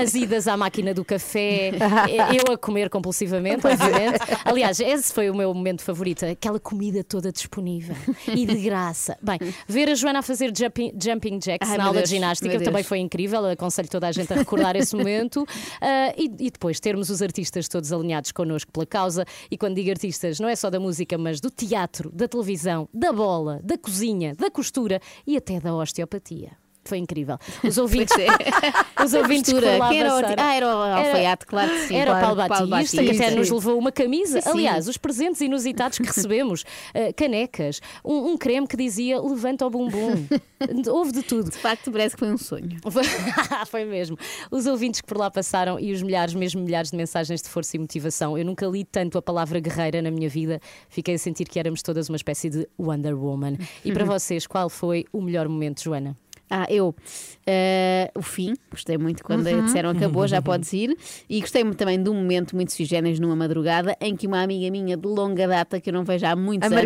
as idas à máquina do café, eu a comer compulsivamente, obviamente. Aliás, esse foi o meu momento favorito. Aquela comida toda disponível e de graça. Bem, ver a Joana a fazer jumping jacks na aula de ginástica também foi incrível. Aconselho toda a gente a recordar esse momento. E depois termos os artistas todos alinhados connosco pela causa. E quando digo artistas, não é só da música, mas do teatro, da televisão, da bola, da cozinha, da costura e até da osteopatia. Foi incrível. Os ouvintes. Os ouvintes que lá passaram. Era o Alfaiate, claro que sim. Era o Paulo Batista, que até nos levou uma camisa. Sim. Aliás, os presentes inusitados que recebemos: canecas, um creme que dizia levanta o bumbum. Houve de tudo. De facto, parece que foi um sonho. Foi mesmo. Os ouvintes que por lá passaram e os milhares, mesmo milhares de mensagens de força e motivação. Eu nunca li tanto a palavra guerreira na minha vida. Fiquei a sentir que éramos todas uma espécie de Wonder Woman. E para vocês, qual foi o melhor momento, Joana? O fim, gostei muito quando disseram acabou, já podes ir. E gostei também de um momento muito sui generis numa madrugada em que uma amiga minha de longa data, que eu não vejo há muitos anos,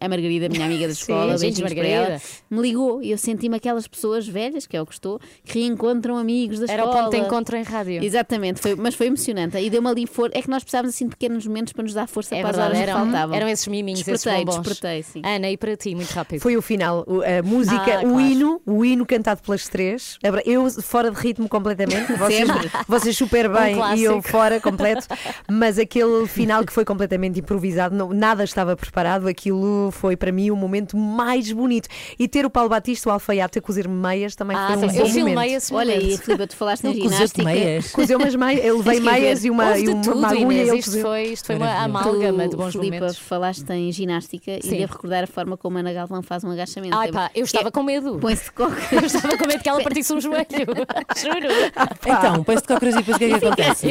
a Margarida, minha amiga da escola, sim, Margarida, me ligou e eu senti-me aquelas pessoas velhas, que é o que estou, que reencontram amigos da escola. Era o ponto de encontro em rádio. Exatamente, mas foi emocionante. E deu-me ali força. É que nós precisávamos assim de pequenos momentos para nos dar força para as horas que faltavam. Eram esses miminhos, despertei, sim. Ana, e para ti, muito rápido. Foi o final, a música, claro. o hino cantado pelas três. Eu fora de ritmo completamente. Vocês super bem e eu fora completo. Mas aquele final que foi completamente improvisado, nada estava preparado. Aquilo foi para mim o momento mais bonito. E ter o Paulo Batista, o Alfaiate, a cozer meias também foi um bom momento. Eu filmei esse momento. Olha aí, Filipa, tu falaste na ginástica. Cozeu umas meias. Eu levei meias e uma agulha. Isto foi uma amálgama de bons momentos. Filipa, falaste em ginástica e devo recordar a forma como a Ana Galvão faz um agachamento. Eu estava com medo. Põe-se de coca. Eu estava com medo que ela partisse um joelho. Juro. Então, põe-se de cócoras e depois o que é que acontece?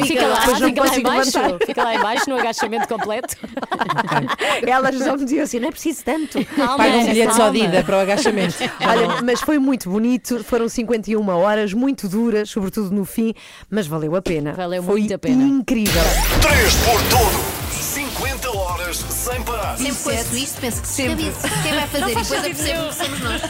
Fica lá embaixo no agachamento completo. Okay. Elas só me diziam assim, não é preciso tanto. Paga um bilhete só de ida para o agachamento. Olha, mas foi muito bonito. Foram 51 horas, muito duras, sobretudo no fim, mas valeu a pena. Valeu muito a pena. Incrível. 3x Todo. 50 horas sem parar. Sempre foi isto, penso que sempre. Quem vai fazer? Não, e depois apercebo que somos nós.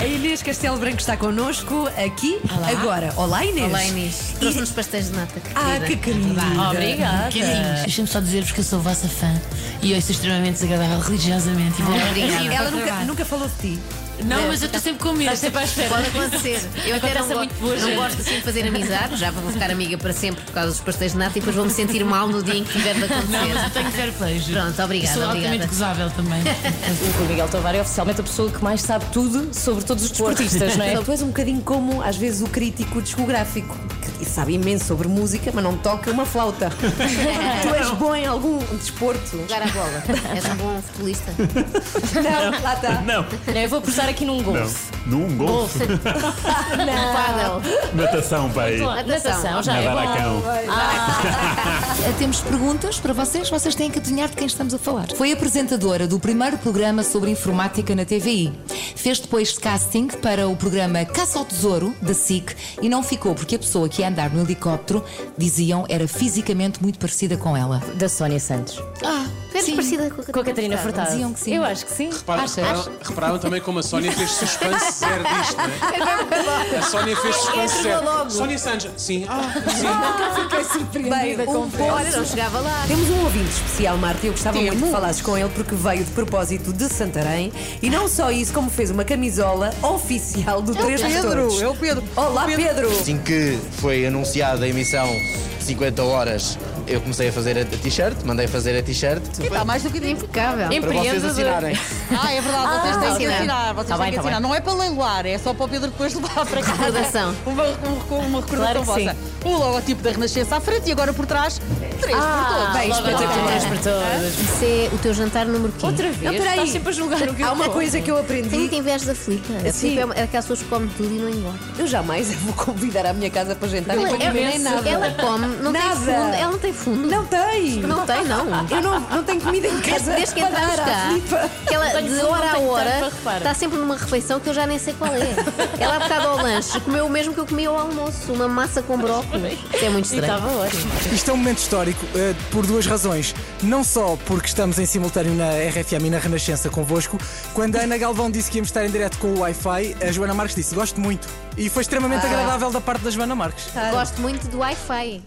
A Inês Castelo Branco está connosco aqui, agora. Olá, Inês. Olá, Inês. Trouxe-nos pastéis de nata. Que querida. Obrigada. Deixa-me só dizer-vos que eu sou vossa fã e eu sou extremamente desagradável religiosamente. Obrigada. Ela nunca falou de ti. Não, mas eu estou sempre com medo. Estás sempre à espera. Pode acontecer. Eu até não gosto assim de fazer amizade. Já vou ficar amiga para sempre por causa dos pastéis de nata e depois vou-me sentir mal no dia em que tiver de acontecer. Não, mas eu tenho fair play. Pronto, obrigada. Sou altamente gozável também. O Miguel Tovar é oficialmente a pessoa que mais sabe tudo sobre todos os desportistas, não é? Tu és um bocadinho como, às vezes, o crítico discográfico, que sabe imenso sobre música, mas não toca uma flauta. Tu és bom em algum desporto? Jogar a bola. És um bom futebolista? Não, lá está. Não. Eu vou prestar aqui num golfe. Num golfe? Não. Natação, pai. Natação, já é bom. Temos perguntas para vocês. Vocês têm que adivinhar de quem estamos a falar. Foi apresentadora do primeiro programa sobre informática na TVI. Fez depois casting para o programa Caça ao Tesouro, da SIC, e não ficou porque a pessoa que ia andar no helicóptero, diziam, era fisicamente muito parecida com ela. Da Sónia Santos. menos parecida com a Catarina Furtado. Diziam que sim. Eu acho que sim. Repararam também como a Sónia fez suspense zero disto, não é? A Sónia fez suspense zero. Sónia Sanches. Sim. Fiquei surpreendida com o pé. Olha, não chegava lá. Temos um ouvinte especial, Marta. Eu gostava muito de falares com ele porque veio de propósito de Santarém e não só isso, como fez uma camisola oficial do Três Pastores. É o Pedro. Olá, Pedro. Assim que foi anunciada a emissão 50 horas, eu comecei a fazer a t-shirt, mandei fazer a t-shirt. Está mais do que impecável. Para vocês assinarem. Ah, é verdade, vocês têm que assinar. Vocês têm que assinar. Não é para leiloar, é só para o Pedro depois levar para casa. Recordação. Uma recordação vossa. O logotipo da Renascença à frente e agora por trás, três por todos. Bem, espetacular. Isso é o teu jantar número 15. Outra vez? Não, peraí. Estás sempre a julgar o que eu... Há uma coisa que eu aprendi. Tem muito invejo da Filipa. A Filipa é aquelas pessoas que comem tudo e não engordam. Eu jamais a vou convidar à minha casa para jantar. Nem nada. Ela come, não tem fundo. Ela não tem fundo. Não tem. Não tem, não. Eu não tenho comida em casa. Desde que entramos cá, que ela de hora a hora está sempre numa refeição que eu já nem sei qual é. Ela há bocado ao lanche comeu o mesmo que eu comia ao almoço, uma massa com brócolis. Isso é muito estranho. Estava ótimo. Isto é um momento histórico por duas razões. Não só porque estamos em simultâneo na RFM e na Renascença convosco. Quando a Ana Galvão disse que íamos estar em direto com o Wi-Fi, a Joana Marques disse: gosto muito. E foi extremamente agradável da parte da Joana Marques. Gosto muito do Wi-Fi.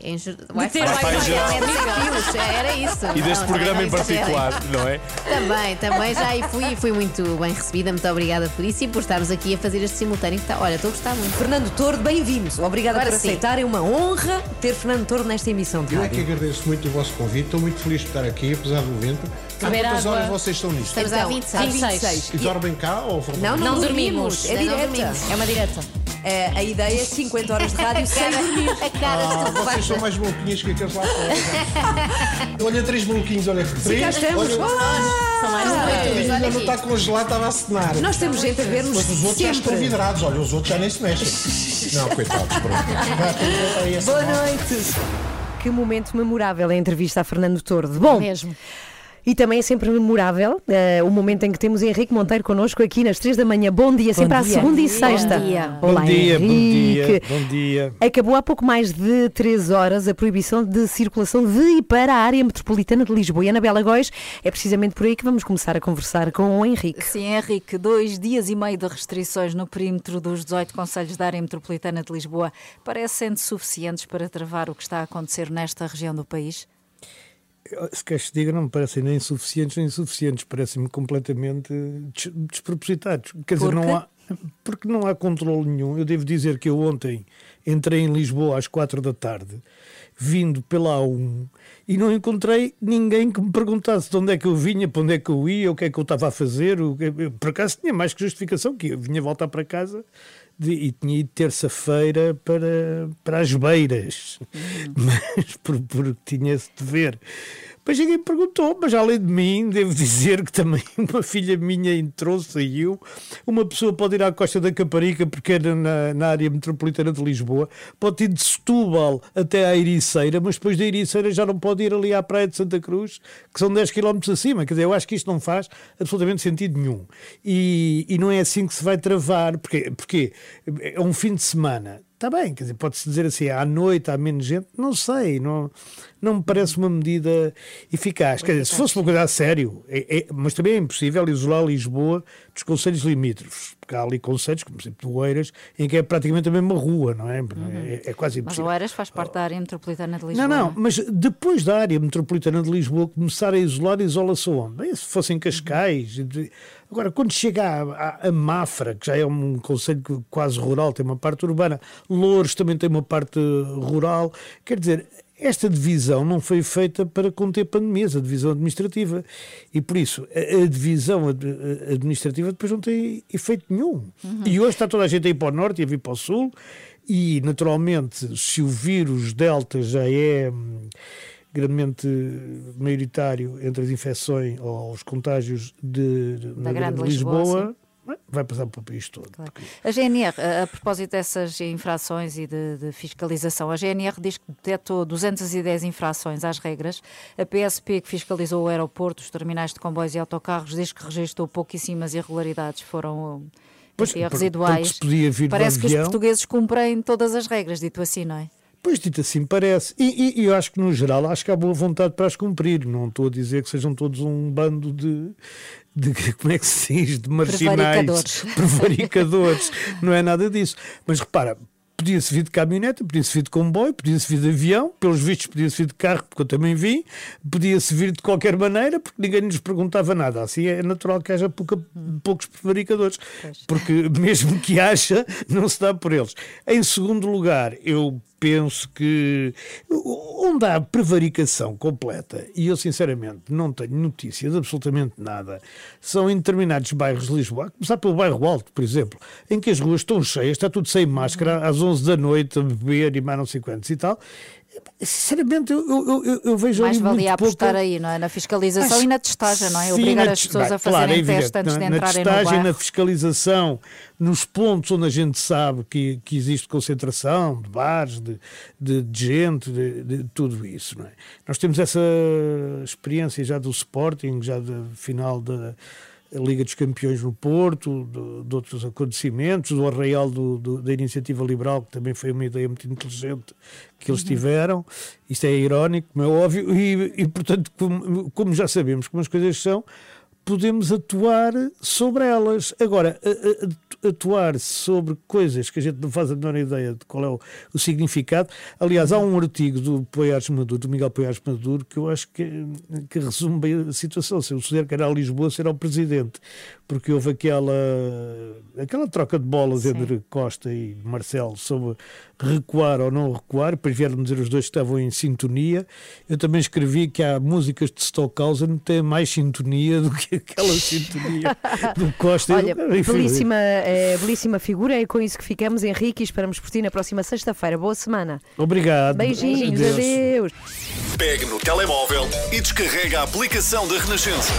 Era isso. E deste programa em particular, não é? Também já aí fui muito bem recebida. Muito obrigada por isso e por estarmos aqui a fazer este simultâneo. Olha, estou a gostar muito. Fernando Tordo, bem-vindos. Obrigada por aceitar. É uma honra ter Fernando Tordo nesta emissão de rádio. Eu é que agradeço muito o vosso convite. Estou muito feliz de estar aqui, apesar do vento. Há quantas horas vocês estão nisto? Estamos há 26. E dormem cá ou vão? Não dormimos. É direta. É uma direta. A ideia é 50 horas de rádio sem dormir. Vocês são mais maluquinhas que aqueles lá fora. Olha, três maluquinhos, olha. Sim, cá estamos. São mais maluquinhos. Ainda não está congelado, estava a cenar. Nós temos gente a ver-nos sempre. Os outros já estão vidrados. Olha, os outros já nem se mexem. Não, coitados, pronto. Boa noite. Que momento memorável a entrevista a Fernando Tordo. Bom, mesmo. E também é sempre memorável o momento em que temos Henrique Monteiro connosco aqui nas 3 da manhã. Bom dia, sempre à segunda e sexta. Bom dia. Olá, Henrique. Bom dia. Acabou há pouco mais de 3 horas a proibição de circulação de e para a área metropolitana de Lisboa. E Ana Bela Góis, é precisamente por aí que vamos começar a conversar com o Henrique. Sim, Henrique, 2 dias e meio de restrições no perímetro dos 18 concelhos da área metropolitana de Lisboa parecem suficientes para travar o que está a acontecer nesta região do país? Se queres que te diga, não me parecem nem suficientes, parecem-me completamente despropositados. Quer dizer, porque não há controle nenhum. Eu devo dizer que eu ontem entrei em Lisboa às 4 da tarde, vindo pela A1, e não encontrei ninguém que me perguntasse de onde é que eu vinha, para onde é que eu ia, o que é que eu estava a fazer. Por acaso tinha mais que justificação, que eu vinha voltar para casa... E tinha ido terça-feira para as Beiras, mas porque tinha esse dever. Depois ninguém perguntou, mas além de mim, devo dizer que também uma filha minha entrou, saiu. Uma pessoa pode ir à Costa da Caparica, porque era na área metropolitana de Lisboa, pode ir de Setúbal até à Ericeira, mas depois da Ericeira já não pode ir ali à Praia de Santa Cruz, que são 10 km acima. Quer dizer, eu acho que isto não faz absolutamente sentido nenhum. E não é assim que se vai travar, porque é um fim de semana. Está bem, quer dizer, pode-se dizer assim, à noite há menos gente, não sei, não me parece uma medida eficaz. Quer dizer, se fosse uma coisa a sério, mas também é impossível isolar Lisboa dos concelhos limítrofes, porque há ali concelhos, como por exemplo do Oeiras, em que é praticamente a mesma rua, não é? É quase impossível. Mas o Oeiras faz parte da área metropolitana de Lisboa. Não, mas depois da área metropolitana de Lisboa começar a isolar, isola-se onde? Bem, se fossem Cascais... Agora, quando chega a Mafra, que já é um concelho quase rural, tem uma parte urbana, Loures também tem uma parte rural, quer dizer, esta divisão não foi feita para conter pandemias, a divisão administrativa. E por isso, a divisão administrativa depois não tem efeito nenhum. E hoje está toda a gente a ir para o norte e a vir para o sul, e naturalmente, se o vírus Delta já é... grandemente maioritário entre as infecções ou os contágios da grande Lisboa, vai passar para o país todo. Claro. A GNR, a propósito dessas infrações e de fiscalização, a GNR diz que detectou 210 infrações às regras. A PSP, que fiscalizou o aeroporto, os terminais de comboios e autocarros, diz que registrou pouquíssimas irregularidades, foram residuais. Parece que os portugueses cumprem todas as regras, dito assim, não é? Pois, dito assim, parece. E eu acho que, no geral, acho que há boa vontade para as cumprir. Não estou a dizer que sejam todos um bando de como é que se diz? De marginais, prevaricadores. Não é nada disso. Mas repara, podia-se vir de caminhoneta, podia-se vir de comboio, podia-se vir de avião, pelos vistos podia-se vir de carro, porque eu também vim, podia-se vir de qualquer maneira, porque ninguém nos perguntava nada. Assim é natural que haja poucos prevaricadores, pois. Porque mesmo que haja, não se dá por eles. Em segundo lugar, eu penso que onde há prevaricação completa, e eu sinceramente não tenho notícias absolutamente nada, são em determinados bairros de Lisboa, a começar pelo bairro Alto, por exemplo, em que as ruas estão cheias, está tudo sem máscara, às 11 da noite, a beber e mais não sei quantos e tal. Sinceramente, eu vejo ali muito pouco. Mais valia apostar aí, não é? Na fiscalização e na testagem, não é? Obrigar as pessoas a fazerem teste antes de entrarem no bairro. Na testagem, na fiscalização, nos pontos onde a gente sabe que existe concentração de bares, de gente, de tudo isso, não é? Nós temos essa experiência já do Sporting, já da final da Liga dos Campeões no Porto, de outros acontecimentos, do arraial da Iniciativa Liberal, que também foi uma ideia muito inteligente que eles tiveram. Isto é irónico, como é óbvio, e portanto, como já sabemos como as coisas são, podemos atuar sobre elas. Agora, atuar sobre coisas que a gente não faz a menor ideia de qual é o significado. Aliás, há um artigo do Miguel Poiares Maduro, que eu acho que resume bem a situação. Se eu souber que era a Lisboa, será o presidente. Porque houve aquela troca de bolas entre Costa e Marcelo sobre recuar ou não recuar. Depois vieram dizer os dois que estavam em sintonia. Eu também escrevi que há músicas de Stockhausen que têm mais sintonia do que aquela sintonia do Costa. Olha, belíssima figura, é com isso que ficamos, Henrique, e esperamos por ti na próxima sexta-feira. Boa semana. Obrigado. Beijinhos, adeus. Pegue no telemóvel e descarrega a aplicação da Renascença.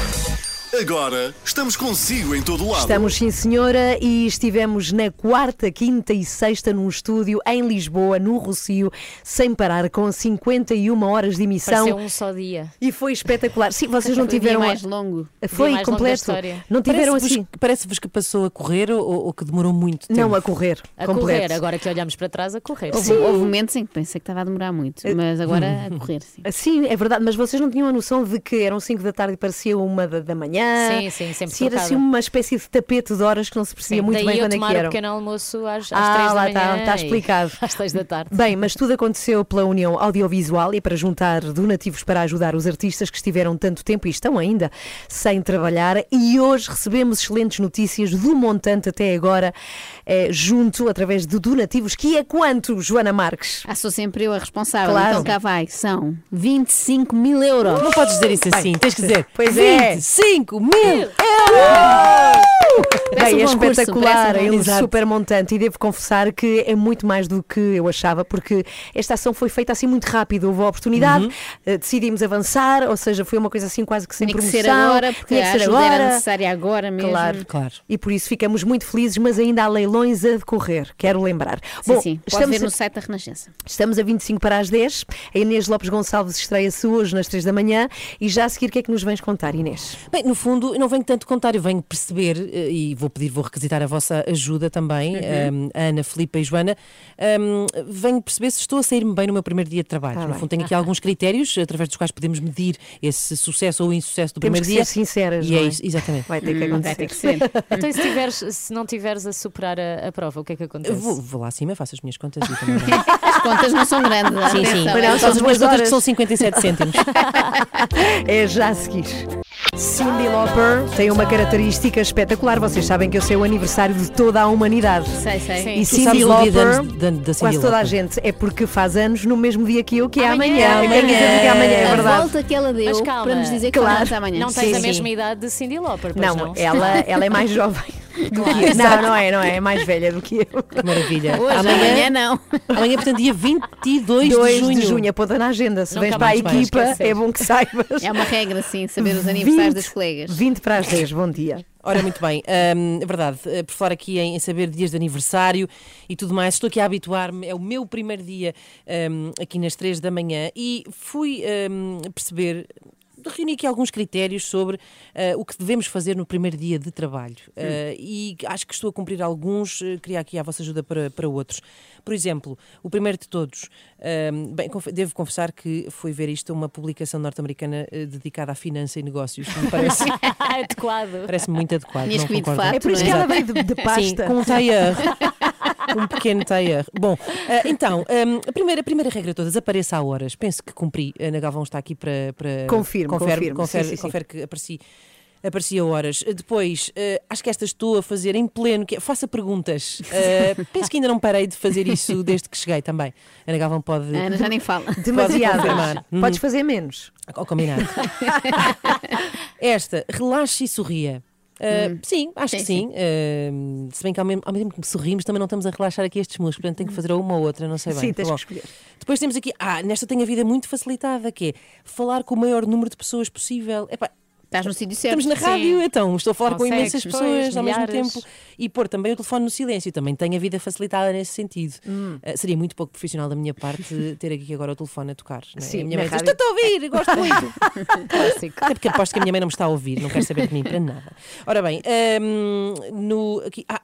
Agora estamos consigo em todo lado. Estamos, sim senhora, e estivemos na quarta, quinta e sexta num estúdio em Lisboa, no Rossio, sem parar, com 51 horas de emissão. Pareceu um só dia. E foi espetacular. Sim, vocês não tiveram... mais longo. Foi mais completo. Não tiveram assim... Parece-vos que passou a correr ou que demorou muito tempo? Não, a correr. A completo. Correr, agora que olhamos para trás, a correr. Houve momentos em que pensei que estava a demorar muito, mas agora a correr, sim. Sim, é verdade, mas vocês não tinham a noção de que eram 5 da tarde e parecia uma da manhã. Sim, sempre se era tocada. Assim uma espécie de tapete de horas que não se percebia muito bem quando é que eram. Eu pequeno almoço às 3 da manhã. Está explicado. Às 6 da tarde. Bem, mas tudo aconteceu pela União Audiovisual e para juntar donativos para ajudar os artistas que estiveram tanto tempo e estão ainda sem trabalhar, e hoje recebemos excelentes notícias do montante até agora junto através de donativos, que é quanto, Joana Marques? Sou sempre eu a responsável. Claro. Então cá vai, são 25.000 euros. Não podes dizer isso assim, tens que dizer. Pois é. 5.000 euros! Bem, é espetacular, é um super montante, e devo confessar que é muito mais do que eu achava, porque esta ação foi feita assim muito rápido. Houve a oportunidade, decidimos avançar, ou seja, foi uma coisa assim quase que sem promoção. Tinha que ser agora, porque a ajuda era necessária agora mesmo. Claro. E por isso ficamos muito felizes, mas ainda há leilões a decorrer, quero lembrar. Sim, bom, sim, pode ver no site da Renascença. Estamos a 25 para as 10, a Inês Lopes Gonçalves estreia-se hoje às 3 da manhã, e já a seguir o que é que nos vens contar, Inês? Bem, no fundo, eu não venho tanto contar, eu venho perceber, e vou requisitar a vossa ajuda também, Ana, Filipa e Joana. Venho perceber se estou a sair-me bem no meu primeiro dia de trabalho. No fundo, tenho aqui alguns critérios através dos quais podemos medir esse sucesso ou insucesso do primeiro dia. Temos que ser sinceras, e não é? Isso, exatamente. Vai ter que acontecer. Vai ter que ser. Então, se não tiveres a superar a prova, o que é que acontece? Vou lá acima, faço as minhas contas. E também, as contas não são grandes. Sim. São as minhas contas, que são 57 cêntimos. É já a seguir. Cyndi Lauper tem uma característica espetacular. Vocês sabem que eu sei o aniversário de toda a humanidade. Sei. E Cyndi Lauper, quase toda a gente, é porque faz anos no mesmo dia que eu, que é amanhã. Amanhã, é verdade. A volta que ela deu para nos dizer que é amanhã. Não tens a mesma idade de Cyndi Lauper, pois não? Ela é mais jovem. Claro. Não é. É mais velha do que eu. Que maravilha. Hoje, amanhã não. Amanhã, portanto, dia 22 de junho. Aponta na agenda. Se vens para a equipa, é bom que saibas. É uma regra, sim, saber os aniversários dos colegas. 20 para as 10, bom dia. Ora, muito bem, é verdade, por falar aqui em saber dias de aniversário e tudo mais, estou aqui a habituar-me, é o meu primeiro dia aqui nas 3 da manhã, e fui perceber... reuni aqui alguns critérios sobre o que devemos fazer no primeiro dia de trabalho. E acho que estou a cumprir alguns, queria aqui a vossa ajuda para outros. Por exemplo, o primeiro de todos, bem, devo confessar que fui ver isto, uma publicação norte-americana dedicada à finança e negócios, me parece adequado. Parece-me muito adequado. Não concordo. Fato, é por isso que ela veio de pasta. Sim, com um tailleur. Um pequeno tailleur. Bom, então, a primeira regra de todas, apareça a horas. Penso que cumpri. Ana Galvão está aqui para confere que aparecia horas. Depois, acho que esta estou a fazer em pleno, faça perguntas. Penso que ainda não parei de fazer isso desde que cheguei também. Ana Galvão pode... Ana já nem fala. Demasiado. Podes fazer menos. Ao combinado. Esta, relaxe e sorria. Sim, acho que sim. Se bem que ao mesmo tempo que sorrimos, também não estamos a relaxar aqui estes músculos, portanto tenho que fazer uma ou outra, não sei bem. Sim, tens que escolher. Depois temos aqui, nesta tenho a vida muito facilitada, que é falar com o maior número de pessoas possível. Epá, estás no sítio certo. Estamos na rádio, então estou a falar com imensas pessoas ao mesmo tempo e pôr também o telefone no silêncio. Também tenho a vida facilitada nesse sentido. Seria muito pouco profissional da minha parte ter aqui agora o telefone a tocar. Né? Sim, a minha mãe diz: estou a ouvir, gosto muito. Até porque aposto que a minha mãe não me está a ouvir, não quer saber de mim para nada. Ora bem,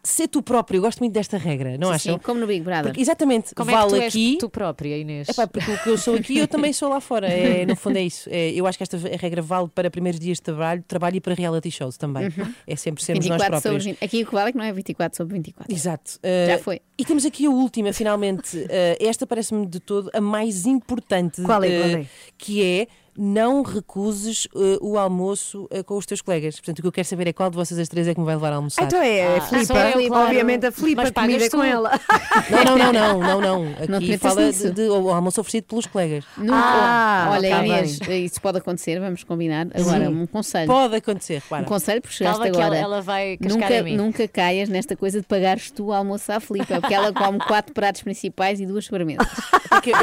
ser tu próprio, eu gosto muito desta regra, não acham? Sim, como no Big Brother. Porque, exatamente, como vale é que tu aqui. És tu própria, Inês. Epá, porque o que eu sou aqui, eu também sou lá fora. No fundo é isso. Eu acho que esta regra vale para primeiros dias de trabalho e para reality shows também. É sempre sermos nós próprios. Aqui o que vale é que não é 24 sobre 24. Exato. Já foi. E temos aqui a última, finalmente. Esta parece-me de todo a mais importante. Qual é? Que é não recuses o almoço com os teus colegas. Portanto, o que eu quero saber é qual de vocês as três é que me vai levar a almoçar. Então é a Filipa. Obviamente a Filipa comida com ela. Não. Aqui não fala do almoço oferecido pelos colegas. Olha, Inês, isso pode acontecer, vamos combinar. Agora, um conselho. Pode acontecer, claro. Um conselho, porque chegaste agora. Ela vai cascar em mim. Nunca caias nesta coisa de pagares tu o almoço à Filipa, porque ela come 4 pratos principais e 2 sobremesas.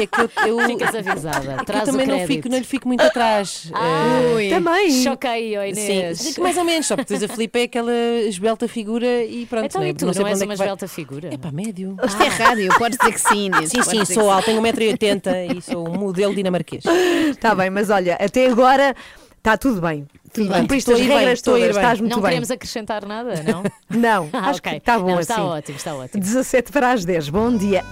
É que eu ficas avisada. Traz o crédito. Eu também não lhe fico muito atrás. Também. Choquei, Inês. Sim, mais ou menos, só porque a Filipa é aquela esbelta figura e pronto. Então, e tu não és uma esbelta figura? É para médio. Isto é rádio, podes dizer que sim, Inês. Sim, sou alta, tenho 1,80 m e sou um modelo dinamarquês. Está bem, mas olha, até agora está tudo bem. Por isto as regras todas, estás muito bem. Não queremos acrescentar nada, não? Não, acho que está bom assim. Está ótimo, está ótimo. 17 para as 10, bom dia.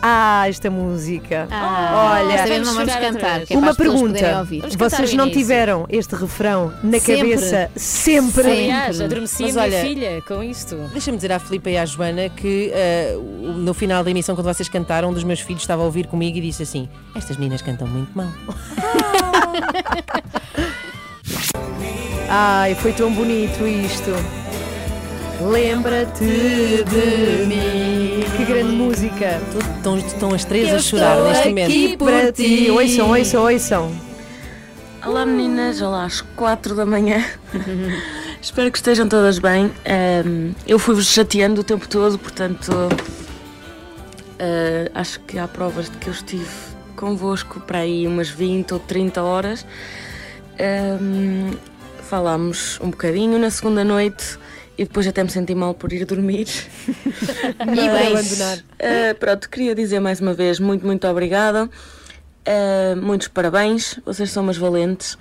Esta música. Olha, vamos cantar. Uma pergunta, vocês não tiveram este refrão na cabeça sempre? Aliás, adormeci a minha filha com isto. Deixa-me dizer à Filipa e à Joana que no final da emissão, quando vocês cantaram, um dos meus filhos estava a ouvir comigo e disse assim: estas meninas cantam muito mal. Ai, foi tão bonito isto. Lembra-te de mim. Que grande música. Estão as três a chorar neste momento. Para ti. Ouçam. Olá meninas, olá às 4 da manhã. Espero que estejam todas bem. Eu fui-vos chateando o tempo todo, portanto acho que há provas de que eu estive convosco para aí umas 20 ou 30 horas. Falámos um bocadinho na segunda noite e depois até me senti mal por ir dormir e abandonar. Pronto, queria dizer mais uma vez muito obrigada, muitos parabéns, vocês são umas valentes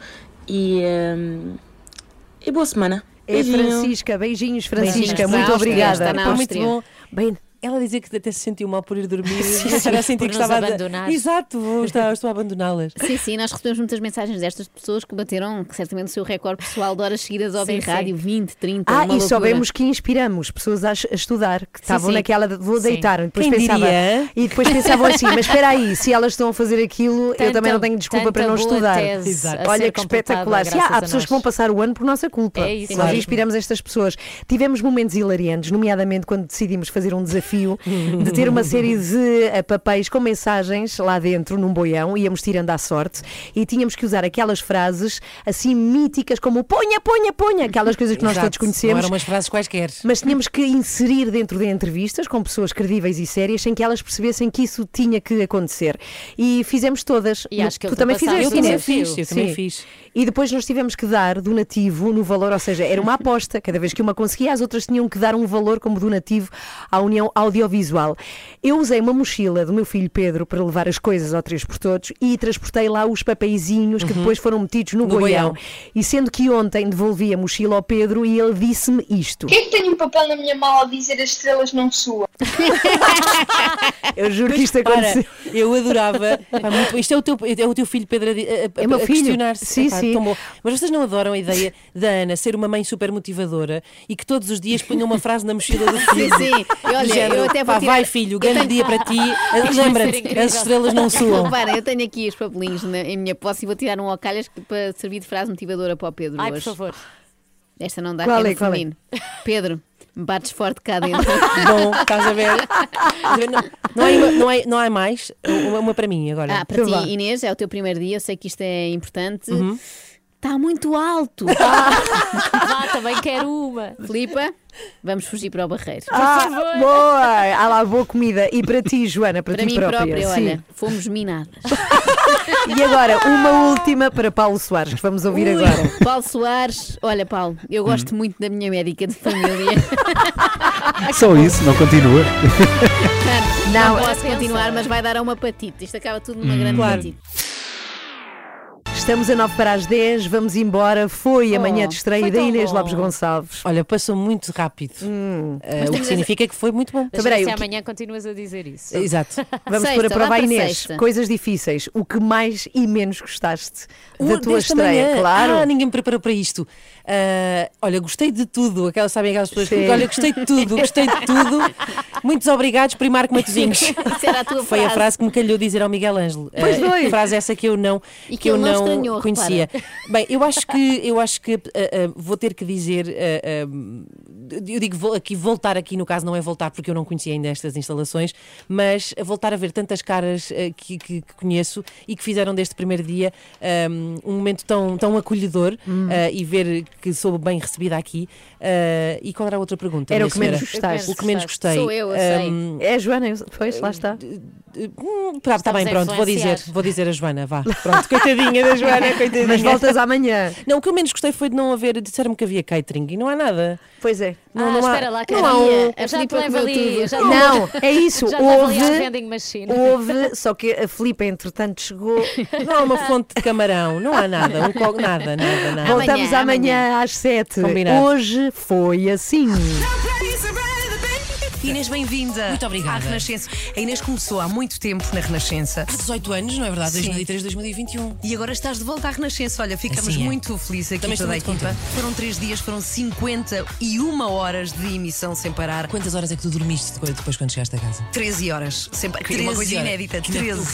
e boa semana. Beijinho. Beijinhos Francisca, muito obrigada. Está muito bom. Bem, ela dizia que até se sentiu mal por ir dormir. Sim, por que estava abandonar. Exato, estou a abandoná-las. Sim, nós recebemos muitas mensagens destas pessoas que bateram certamente o seu recorde pessoal de horas seguidas a ouvir rádio, 20, 30, uma loucura. E soubemos que inspiramos pessoas a estudar, que estavam naquela de vou deitar. E depois pensavam assim, mas espera aí, se elas estão a fazer aquilo, eu também não tenho desculpa para não estudar. Exato. Olha que espetacular. Há pessoas que vão passar o ano por nossa culpa. Nós inspiramos estas pessoas. Tivemos momentos hilariantes, nomeadamente quando decidimos fazer um desafio de ter uma série de papéis com mensagens lá dentro, num boião, íamos tirando à sorte e tínhamos que usar aquelas frases assim míticas como ponha, aquelas coisas que nós todos conhecemos. Não eram umas frases quaisquer. Mas tínhamos que inserir dentro de entrevistas com pessoas credíveis e sérias sem que elas percebessem que isso tinha que acontecer. E fizemos todas. E acho que tu também fizeste. Eu também fiz. E depois nós tivemos que dar donativo no valor, ou seja, era uma aposta. Cada vez que uma conseguia, as outras tinham que dar um valor como donativo à União Audiovisual. Eu usei uma mochila do meu filho Pedro para levar as coisas ao 3x Todos e transportei lá os papeizinhos que depois foram metidos no boião. E sendo que ontem devolvi a mochila ao Pedro e ele disse-me isto: "Por que é que tenho um papel na minha mala a dizer as estrelas não suam?" Eu juro que isto aconteceu. Ora, eu adorava. Isto é o teu filho Pedro a questionar-se. Sim, sim. Tão bom. Mas vocês não adoram a ideia da Ana ser uma mãe super motivadora e que todos os dias ponha uma frase na mochila do filho? Sim, sim. Olha, género, eu até vou tirar... Vai, filho, grande dia para ti. Lembra-te, as estrelas não suam. Repara, eu tenho aqui os papelinhos em minha posse e vou tirar um ao calhas para servir de frase motivadora para o Pedro. Ai, hoje, por favor. Esta não dá, é feminino. Pedro, bates forte cá dentro. Bom, estás a ver? Não há mais. Uma para mim agora. Ah, para ti, Inês, é o teu primeiro dia. Eu sei que isto é importante. Está muito alto. Também quero uma. Filipa, vamos fugir para o barreiro. Por favor. Boa. Ah lá, boa comida. E para ti, Joana, para ti própria. Para mim própria, olha, fomos minadas. E agora, uma última para Paulo Soares, que vamos ouvir agora. Paulo Soares, olha, Paulo, eu gosto muito da minha médica de família. Só isso, não continua. Não posso continuar, mas vai dar a uma patite. Isto acaba tudo numa grande patite. Estamos a 9 para as 10, vamos embora. Foi a manhã de estreia da Inês Lopes Gonçalves. Olha, passou muito rápido. O que significa que foi muito bom. Se amanhã continuas a dizer isso. Exato. Vamos pôr a prova, Inês. Sexta. Coisas difíceis. O que mais e menos gostaste da tua estreia? Manhã. Claro. Ninguém me preparou para isto. Olha, gostei de tudo. Aquelas pessoas que olha, gostei de tudo, gostei de tudo. Muitos obrigados, Primarco Matosinhos. Foi a frase que me calhou dizer ao Miguel Ângelo. A frase essa que eu não. E que eu não conhecia. Repara. Bem, eu acho que vou ter que dizer, eu digo voltar aqui, no caso não é voltar porque eu não conhecia ainda estas instalações, mas voltar a ver tantas caras que conheço e que fizeram deste primeiro dia um momento tão, tão acolhedor e ver que sou bem recebida aqui. E qual era a outra pergunta? Era o que menos gostaste. O que menos gostei. Sou eu sei. É Joana, pois, lá está. Está bem, pronto, vou dizer a Joana, vá. Pronto, coitadinha da Joana, coitadinha. Mas voltas amanhã. Não, o que eu menos gostei foi de não haver, disseram-me que havia catering e não há nada. Pois é. Não espera lá, que não há um... A Filipa leva ali. Não, é isso. Houve, só que a Filipa, entretanto, chegou. Não há uma fonte de camarão, não há nada, nada. Voltamos amanhã às 7. Combinado. Hoje foi assim. Inês, bem-vinda. Muito obrigada. À Renascença. A Inês começou há muito tempo na Renascença. Há 18 anos, não é verdade? Sim. 2003, 2021. E agora estás de volta à Renascença. Olha, ficamos muito felizes aqui. Também toda a equipa. Foram 3 dias, foram 51 horas de emissão sem parar. Quantas horas é que tu dormiste depois quando chegaste a casa? 13 horas. Sempre. 13 uma coisa inédita. 13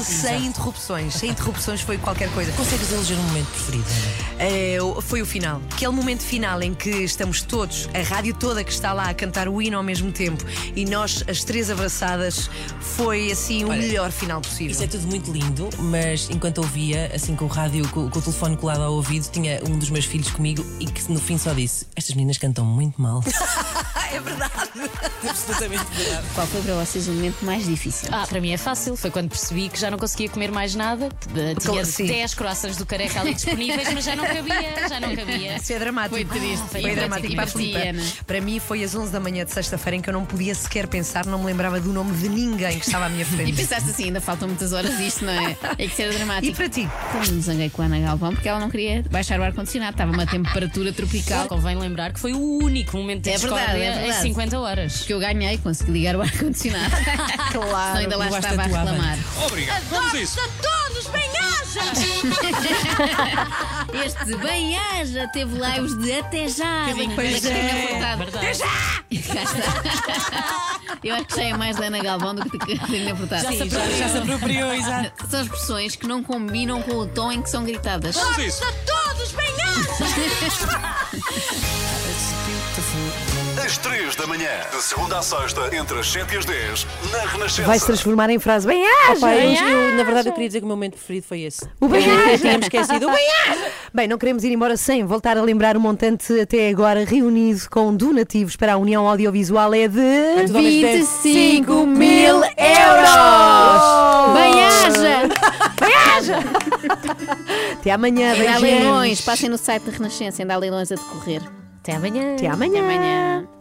sem interrupções. Sem interrupções foi qualquer coisa. Consegues eleger um momento preferido? Foi o final. Aquele momento final em que estamos todos, a rádio toda que está lá a cantar o hino ao mesmo tempo e nós, as 3 abraçadas, foi assim o melhor final possível. Isso é tudo muito lindo, mas enquanto ouvia, assim com o rádio, com o telefone colado ao ouvido, tinha um dos meus filhos comigo e que no fim só disse: "Estas meninas cantam muito mal." É verdade. Absolutamente verdade. Qual foi para vocês o momento mais difícil? Para mim é fácil, foi quando percebi que já não conseguia comer mais nada. Tinha 10 croissants do Careca ali disponíveis, mas já não cabia. Isso é dramático. Foi triste. Foi dramático para a Filipa. Para mim foi às 11 da manhã de sexta-feira, em que eu não podia sequer pensar, não me lembrava do nome de ninguém que estava à minha frente. E pensaste assim: ainda faltam muitas horas disto, não é? É que era dramático. E para ti? Também me zanguei com a Ana Galvão porque ela não queria baixar o ar-condicionado, estava uma temperatura tropical. Convém lembrar que foi o único momento de escola em 50 horas. Que eu ganhei, consegui ligar o ar-condicionado. Claro. Senão ainda lá estava a reclamar. Obrigado. Vamos a isso. Todos bem-aja! Este bem-aja teve lives de até já. Até já! E cá está. Eu acho que já é mais da Ana Galvão do que da Catarina Furtado. Já se apropriou, exato. São expressões que não combinam com o tom em que são gritadas. Vamos a isso. Todos bem-aja! Às 3 da manhã, de segunda à sexta, entre as 7 e as 10, na Renascença. Vai-se transformar em frase bem-aja. Na verdade, eu queria dizer que o meu momento preferido foi esse. O bem-aja. Tínhamos esquecido o bem-aja. Bem, não queremos ir embora sem voltar a lembrar o montante até agora reunido com donativos para a União Audiovisual é de 25 mil euros. Bem-aja. Bem-aja. Até amanhã, beijinhos. Leilões, passem no site da Renascença, ainda há leilões a decorrer. Até amanhã. Até amanhã.